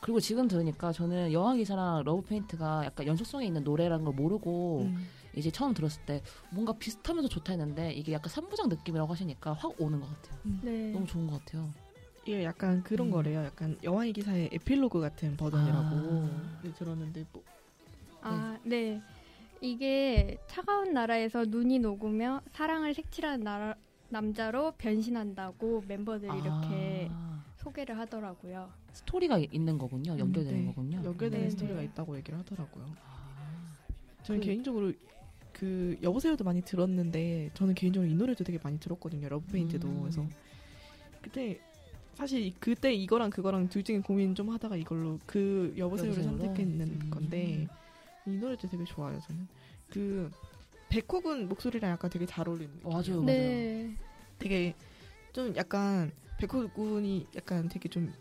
그리고 지금 들으니까 저는 여왕기사랑 러브페인트가 약간 연속성에 있는 노래라는 걸 모르고 음. 이제 처음 들었을 때 뭔가 비슷하면서 좋다 했는데 이게 약간 삼부작 느낌이라고 하시니까 확 오는 것 같아요. 음. 네. 너무 좋은 것 같아요. 이게 약간 그런 음. 거래요. 약간 여왕의 기사의 에필로그 같은 버전이라고 아. 네, 들었는데 뭐. 아, 네. 네. 이게 차가운 나라에서 눈이 녹으며 사랑을 색칠한 나라, 남자로 변신한다고 멤버들이 아. 이렇게 소개를 하더라고요. 스토리가 있는 거군요. 연결되는 음, 네. 거군요. 연결되는 네, 스토리가 네. 있다고 얘기를 하더라고요. 아, 저는 그, 개인적으로 그 여보세요도 많이 들었는데 저는 개인적으로 이 노래도 되게 많이 들었거든요. 러브페인트도. 음. 그래서 그때 사실 그때 이거랑 그거랑 둘 중에 고민 좀 하다가 이걸로 그 여보세요를 선택했는 음. 건데 이 노래도 되게 좋아요. 저는 그 백호군 목소리랑 약간 되게 잘 어울리는 느낌. 맞아요. 네. 맞아요. 되게 좀 약간 백호군이 약간 되게 좀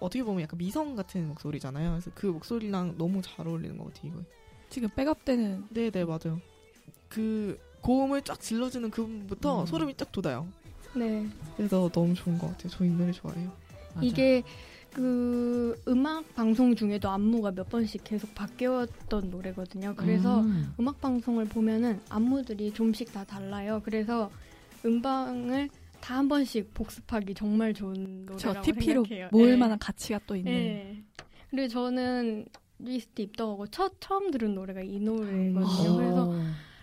어떻게 보면 약간 미성 같은 목소리잖아요. 그래서 그 목소리랑 너무 잘 어울리는 것 같아요. 이거 지금 백업되는 네네 맞아요. 그 고음을 쫙 질러주는 그 부분부터 음. 소름이 쫙 돋아요. 네. 그래서 너무 좋은 것 같아요. 저 이 노래 좋아해요. 맞아. 이게 그 음악 방송 중에도 안무가 몇 번씩 계속 바뀌었던 노래거든요. 그래서 음. 음악 방송을 보면은 안무들이 좀씩 다 달라요. 그래서 음방을 다 한 번씩 복습하기 정말 좋은 노래라고 티피로 생각해요. 모을 네. 만한 가치가 또 있는. 네. 그리고 저는 뉴이스트 입덕하고 첫, 처음 들은 노래가 이 노래거든요. 오. 그래서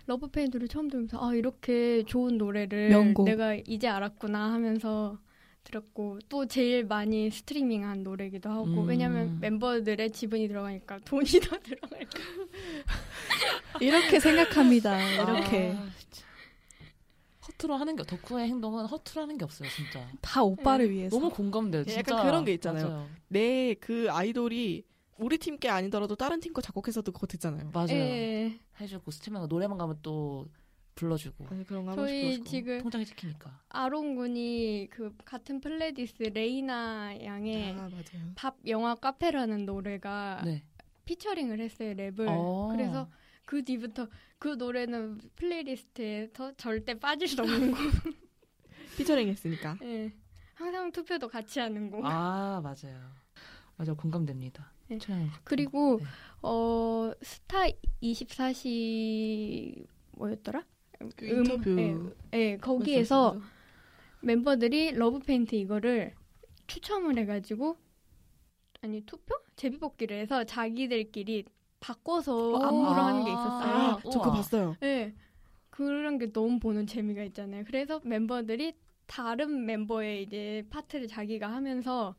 러브페인트를 처음 들으면서 아 이렇게 좋은 노래를 명곡. 내가 이제 알았구나 하면서 들었고 또 제일 많이 스트리밍한 노래기도 하고 음. 왜냐면 멤버들의 지분이 들어가니까 돈이 더 들어가니까 이렇게 생각합니다. 이렇게. 아, 허투루 하는 게, 덕후의 행동은 허투루 하는 게 없어요, 진짜. 다 오빠를 네. 위해서. 너무 공감돼요, 진짜. 약간 그런 게 있잖아요. 내 그 아이돌이 우리 팀 게 아니더라도 다른 팀 거 작곡해서도 그거 듣잖아요. 맞아요. 예. 해주고, 스팀이랑 노래만 가면 또 불러주고. 아니, 그런 거 하고 싶고. 지금 통장이 찍히니까. 아론 군이 그 같은 플레디스 레이나 양의 아, 밥 영화 카페라는 노래가 네. 피처링을 했어요, 랩을. 오. 그래서 그 뒤부터 그 노래는 플레이리스트에서 절대 빠질 수 없는 곡. 피처링 했으니까. 네. 항상 투표도 같이 하는 곡. 아, 맞아요. 맞아요. 공감됩니다. 네. 그리고 네. 어, 스타 이십사 시 뭐였더라? 그 음, 인터뷰. 네, 네, 거기에서 맞아, 맞아. 멤버들이 러브페인트 이거를 추첨을 해가지고 아니 투표? 제비뽑기를 해서 자기들끼리 바꿔서 안무를 하는 게 있었어요. 아, 저 그거 봤어요. 네, 그런 게 너무 보는 재미가 있잖아요. 그래서 멤버들이 다른 멤버의 이제 파트를 자기가 하면서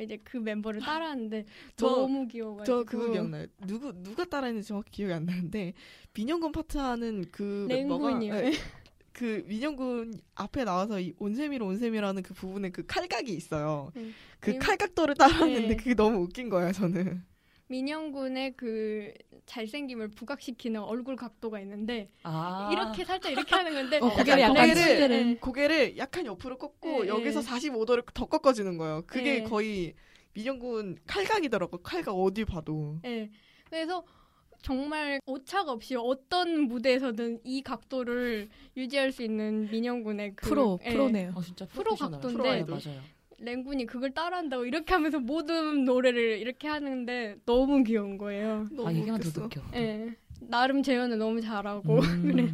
이제 그 멤버를 따라하는데 저, 너무 귀여워가지고. 저 그거 기억나요. 누구 누가 따라했는지 정확히 기억이 안 나는데 민영군 파트하는 그 멤버가 네, 그 민영군 앞에 나와서 이 온세미로 온세미라는 그 부분에 그 칼각이 있어요. 네. 그 네. 칼각도를 따라하는데 네. 그게 너무 웃긴 거예요, 저는. 민영군의 그 잘생김을 부각시키는 얼굴 각도가 있는데 아~ 이렇게 살짝 이렇게 하는 건데 어, 고개를, 약간 고개를, 네. 고개를 약간 옆으로 꺾고 네, 여기서 네. 사십오 도를 더 꺾어주는 거예요. 그게 네. 거의 민영군 칼각이더라고요. 칼각 어디 봐도. 네. 그래서 정말 오차가 없이 어떤 무대에서든 이 각도를 유지할 수 있는 민영군의 그, 프로, 네. 프로네요. 어, 진짜 프로 각도인데. 프로 맞아요. 랭군이 그걸 따라한다고 이렇게 하면서 모든 노래를 이렇게 하는데 너무 귀여운 거예요. 너무 아 얘기만 더 웃겨. 예, 나름 재현을 너무 잘하고 음. 그래.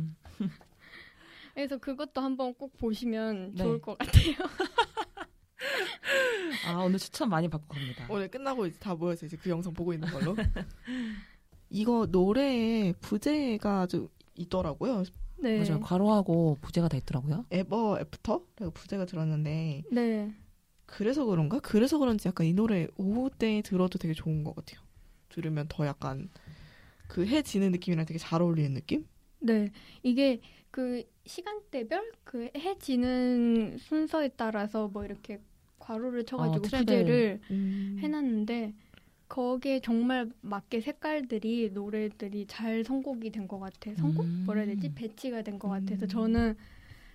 그래서 그것도 한번 꼭 보시면 네. 좋을 것 같아요. 아, 오늘 추천 많이 받고 갑니다. 오늘 끝나고 이제 다 모여서 이제 그 영상 보고 있는 걸로. 이거 노래에 부제가 좀 있더라고요. 네. 맞아요. 가로하고 부제가 다 있더라고요. 에버 애프터라고 부제가 들었는데. 네. 그래서 그런가? 그래서 그런지 약간 이 노래 오후 때 들어도 되게 좋은 것 같아요. 들으면 더 약간 그 해 지는 느낌이랑 되게 잘 어울리는 느낌? 네. 이게 그 시간대별 그 해 지는 순서에 따라서 뭐 이렇게 가로를 쳐가지고 어, 부제를 음. 해놨는데 거기에 정말 맞게 색깔들이 노래들이 잘 선곡이 된 것 같아요. 선곡? 음. 뭐라 해야 되지? 배치가 된 것 음. 같아서 저는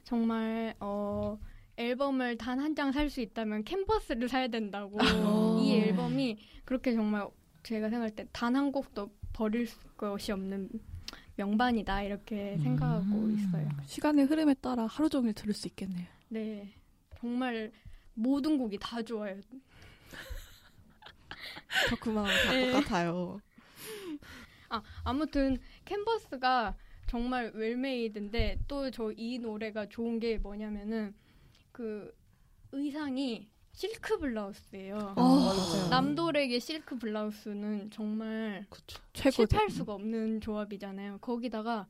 정말 어, 앨범을 단 한 장 살 수 있다면 캔버스를 사야 된다고 어. 이 앨범이 그렇게 정말 제가 생각할 때 단 한 곡도 버릴 것이 없는 명반이다 이렇게 생각하고 음. 있어요. 시간의 흐름에 따라 하루 종일 들을 수 있겠네요. 네. 정말 모든 곡이 다 좋아요. 그렇구나. 다 네. 똑같아요. 아, 아무튼 캔버스가 정말 웰메이드인데 또 저 이 노래가 좋은 게 뭐냐면은 그 의상이 실크 블라우스예요. 아, 남돌에게 실크 블라우스는 정말 실패할 수가 없는 조합이잖아요. 거기다가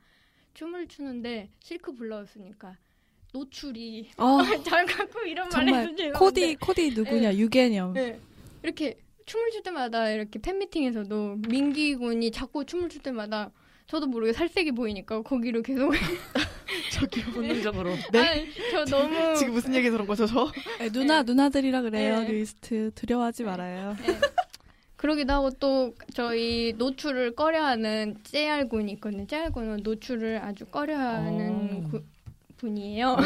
춤을 추는데 실크 블라우스니까 노출이 아, 잘 갖고 이런 말을 해서 코디 코디 누구냐 네. 유개념 네. 이렇게 춤을 출 때마다 이렇게 팬미팅에서도 민기 군이 자꾸 춤을 출 때마다 저도 모르게 살색이 보이니까 거기로 계속 저기 본능적으로 네? 아니, 저 너무 지금 무슨 얘기 들은 거죠 저? 네, 누나 네. 누나들이라 그래요. 네. 뉴이스트 두려워하지 네. 말아요. 네. 그러기도 하고 또 저희 노출을 꺼려하는 제이알 군이 있거든요. 제이알 군은 노출을 아주 꺼려하는 구, 분이에요. 네.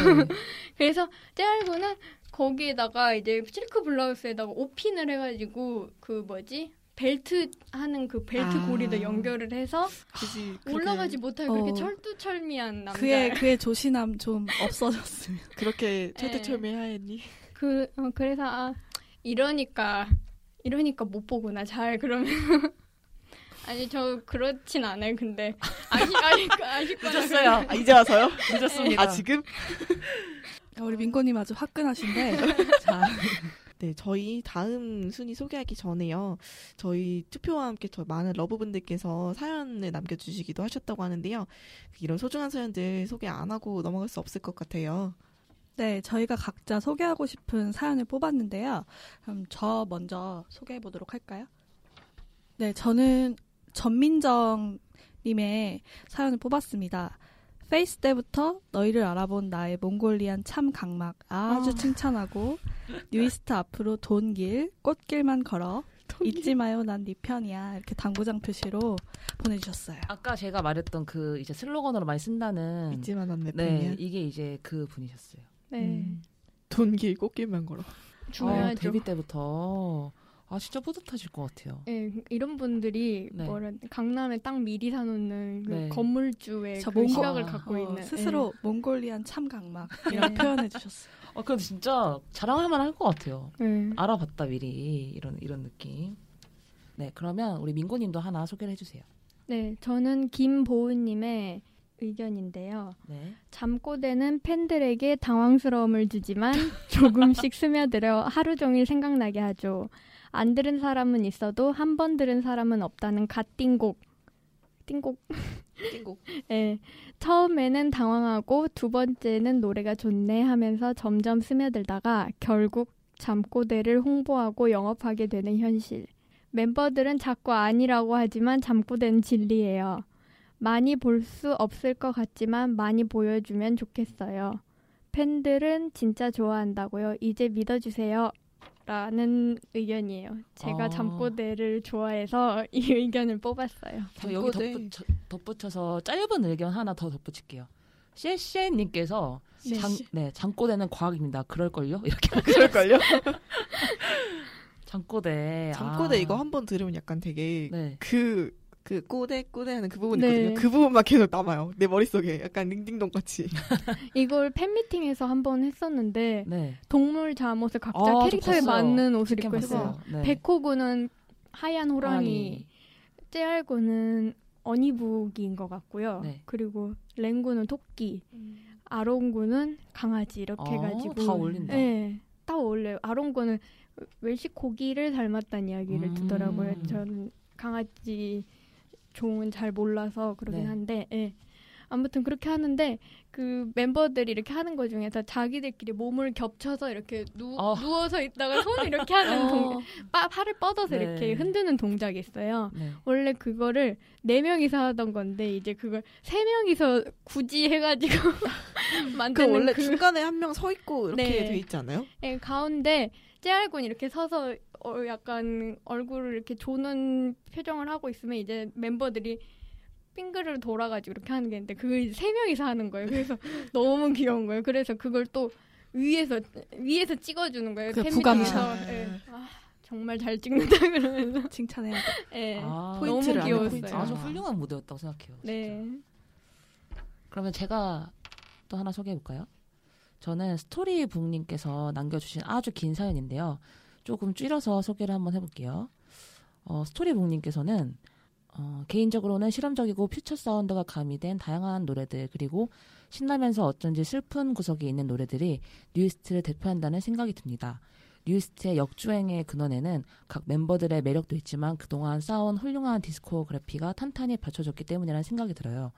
그래서 제이알 군은 거기에다가 이제 실크 블라우스에다가 오핀을 해가지고 그 뭐지? 벨트 하는 그 벨트 아. 고리도 연결을 해서 그치, 올라가지 못하고 어. 그렇게 철두철미한 남자. 그의 그의 조신함 좀 없어졌으면. 그렇게 철두철미하니. 그 어, 그래서 아, 이러니까 이러니까 못 보구나 잘 그러면. 아니 저 그렇진 않아요. 근데 아쉽 아쉽 늦었어요. 아, 이제 와서요? 늦었습니다. 아 지금? 야, 우리 민고님 아주 화끈하신데. 자. 네, 저희 다음 순위 소개하기 전에요. 저희 투표와 함께 저 많은 러브분들께서 사연을 남겨주시기도 하셨다고 하는데요. 이런 소중한 사연들 소개 안 하고 넘어갈 수 없을 것 같아요. 네, 저희가 각자 소개하고 싶은 사연을 뽑았는데요. 그럼 저 먼저 소개해보도록 할까요? 네, 저는 전민정님의 사연을 뽑았습니다. 페이스 때부터 너희를 알아본 나의 몽골리안 참 강막 아주 어. 칭찬하고 뉴이스트 앞으로 돈길 꽃길만 걸어 돈길. 잊지 마요 난 네 편이야 이렇게 당구장 표시로 보내주셨어요. 아까 제가 말했던 그 이제 슬로건으로 많이 쓴다는 잊지 마 난 네 편이야. 이게 이제 그 분이셨어요. 네. 음. 돈길 꽃길만 걸어. 중요하죠. 어, 데뷔 때부터. 아 진짜 뿌듯하실 것 같아요. 네, 이런 분들이 네. 뭐라 강남에 땅 미리 사놓는 그 네. 건물주의 그 몽고, 시각을 갖고 어, 있는 스스로 네. 몽골리안 참강막 이런 표현해 주셨어요. 아 그건 진짜 자랑할만 할 것 같아요. 네. 알아봤다 미리 이런 이런 느낌. 네, 그러면 우리 민고님도 하나 소개를 해주세요. 네, 저는 김보은님의 의견인데요. 네. 잠꼬대는 팬들에게 당황스러움을 주지만 조금씩 스며들어 하루 종일 생각나게 하죠. 안 들은 사람은 있어도 한 번 들은 사람은 없다는 갓띵곡. 띵곡. 띵곡. 네. 처음에는 당황하고 두 번째는 노래가 좋네 하면서 점점 스며들다가 결국 잠꼬대를 홍보하고 영업하게 되는 현실. 멤버들은 자꾸 아니라고 하지만 잠꼬대는 진리예요. 많이 볼 수 없을 것 같지만 많이 보여주면 좋겠어요. 팬들은 진짜 좋아한다고요. 이제 믿어주세요. 라는 의견이에요. 제가 아. 잠꼬대를 좋아해서 이 의견을 뽑았어요. 저 여기 덧붙여, 덧붙여서 짧은 의견 하나 더 덧붙일게요. 셰셰님께서 네. 네, 잠꼬대는 과학입니다. 그럴걸요? 이렇게 그럴걸요? 잠꼬대. 잠꼬대 아. 이거 한번 들으면 약간 되게 네. 그, 그 꼬대 꼬대 하는 그 부분이 네. 있거든요. 그 부분만 계속 남아요. 내 머릿속에 약간 링딩동같이. 이걸 팬미팅에서 한번 했었는데 네. 동물 잠옷을 각자 아, 캐릭터에 맞는 옷을 입고 했어요. 네. 백호군은 하얀 호랑이, 째알군은 어니북인 것 같고요. 네. 그리고 랜군은 토끼, 음. 아론군은 강아지 이렇게 아, 해가지고 다 어울린다. 네, 딱 어울려요. 아론군은 웰시 고기를 닮았다는 이야기를 음. 듣더라고요. 저는 강아지 종은 잘 몰라서 그러긴 네. 한데 네. 아무튼 그렇게 하는데 그 멤버들이 이렇게 하는 것 중에서 자기들끼리 몸을 겹쳐서 이렇게 누, 어. 누워서 있다가 손을 이렇게 하는 어. 동, 바, 팔을 뻗어서 네. 이렇게 흔드는 동작이 있어요. 네. 원래 그거를 네 명이서 하던 건데 이제 그걸 세 명이서 굳이 해가지고 만드는 그 원래 그... 중간에 한 명 서 있고 이렇게 네. 돼 있지 않아요? 네, 가운데 제이알군 이렇게 서서 어, 약간 얼굴을 이렇게 조는 표정을 하고 있으면 이제 멤버들이 핑그를 돌아가지고 이렇게 하는 게 있는데 그걸 세 명이서 하는 거예요. 그래서 너무 귀여운 거예요. 그래서 그걸 또 위에서 위에서 찍어주는 거예요. 부감사. 네. 아, 정말 잘 찍는다 그러면서 칭찬해야 돼. 네. 아, 너무 귀여웠어요. 아주 훌륭한 무대였다고 생각해요. 진짜. 네. 그러면 제가 또 하나 소개해볼까요? 저는 스토리북님께서 남겨주신 아주 긴 사연인데요. 조금 줄여서 소개를 한번 해볼게요. 어, 스토리북님께서는 어, 개인적으로는 실험적이고 퓨처 사운드가 가미된 다양한 노래들 그리고 신나면서 어쩐지 슬픈 구석이 있는 노래들이 뉴이스트를 대표한다는 생각이 듭니다. 뉴이스트의 역주행의 근원에는 각 멤버들의 매력도 있지만 그동안 쌓아온 훌륭한 디스코그래피가 탄탄히 받쳐줬기 때문이라는 생각이 들어요.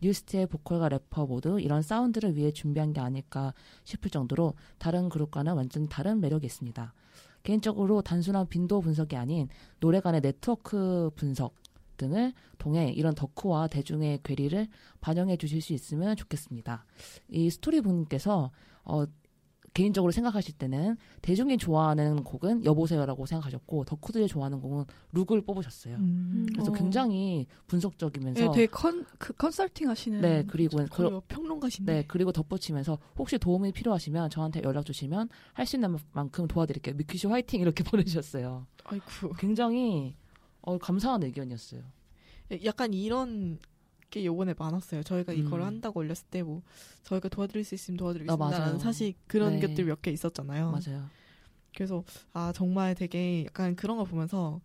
뉴이스트의 보컬과 래퍼 모두 이런 사운드를 위해 준비한 게 아닐까 싶을 정도로 다른 그룹과는 완전히 다른 매력이 있습니다. 개인적으로 단순한 빈도 분석이 아닌 노래 간의 네트워크 분석 등을 통해 이런 덕후와 대중의 괴리를 반영해 주실 수 있으면 좋겠습니다. 이 스토리북님께서 어, 개인적으로 생각하실 때는 대중이 좋아하는 곡은 여보세요라고 생각하셨고 덕후들이 좋아하는 곡은 룩을 뽑으셨어요. 음, 그래서 어. 굉장히 분석적이면서 네, 되게 컨, 그 컨설팅 하시는 네, 그리고 그, 평론가신데 네, 그리고 덧붙이면서 혹시 도움이 필요하시면 저한테 연락 주시면 할 수 있는 만큼 도와드릴게요. 미키쇼 화이팅 이렇게 보내주셨어요. 아이쿠. 굉장히 어, 감사한 의견이었어요. 약간 이런 게 요번에 많았어요. 저희가 음. 이걸 한다고 올렸을 때 뭐 저희가 도와드릴 수 있으면 도와드리겠습니다라는 아, 사실 그런 네. 것들 몇 개 있었잖아요. 맞아요. 그래서 아 정말 되게 약간 그런 거 보면서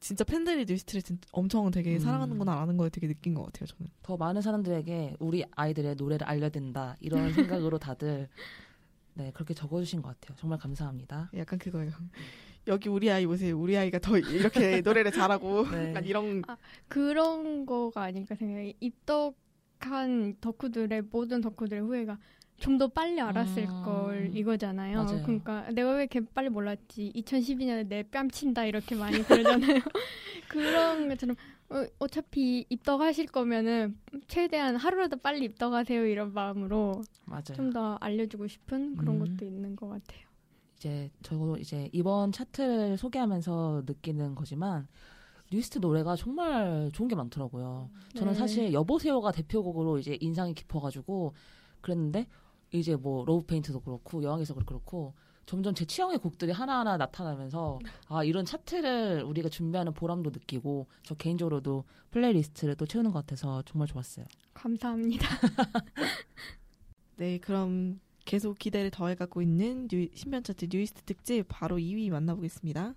진짜 팬들이 뉴이스트를 엄청 되게 음. 사랑하는구나라는 걸 되게 느낀 것 같아요. 저는 더 많은 사람들에게 우리 아이들의 노래를 알려야 된다 이런 생각으로 다들 네 그렇게 적어주신 것 같아요. 정말 감사합니다. 약간 그거예요. 여기 우리 아이 보세요. 우리 아이가 더 이렇게 노래를 잘하고 네. 약간 이런 아, 그런 거가 아닐까 생각해요. 입덕한 덕후들의 모든 덕후들의 후회가 좀 더 빨리 알았을 아... 걸 이거잖아요. 맞아요. 그러니까 내가 왜 이렇게 빨리 몰랐지. 이천십이 년에 내 뺨친다 이렇게 많이 그러잖아요. 그런 것처럼 어, 어차피 입덕하실 거면은 최대한 하루라도 빨리 입덕하세요 이런 마음으로 좀 더 알려주고 싶은 그런 음. 것도 있는 것 같아요. 이제 저도 이제 이번 차트를 소개하면서 느끼는 거지만 뉴이스트 노래가 정말 좋은 게 많더라고요. 저는 네. 사실 여보세요가 대표곡으로 이제 인상이 깊어가지고 그랬는데 이제 뭐 러브 페인트도 그렇고 여왕에서 그렇고 점점 제 취향의 곡들이 하나하나 나타나면서 아 이런 차트를 우리가 준비하는 보람도 느끼고 저 개인적으로도 플레이리스트를 또 채우는 것 같아서 정말 좋았어요. 감사합니다. 네 그럼. 계속 기대를 더해가고 있는 뉴, 신변차트 뉴이스트 특집 바로 이 위 만나보겠습니다.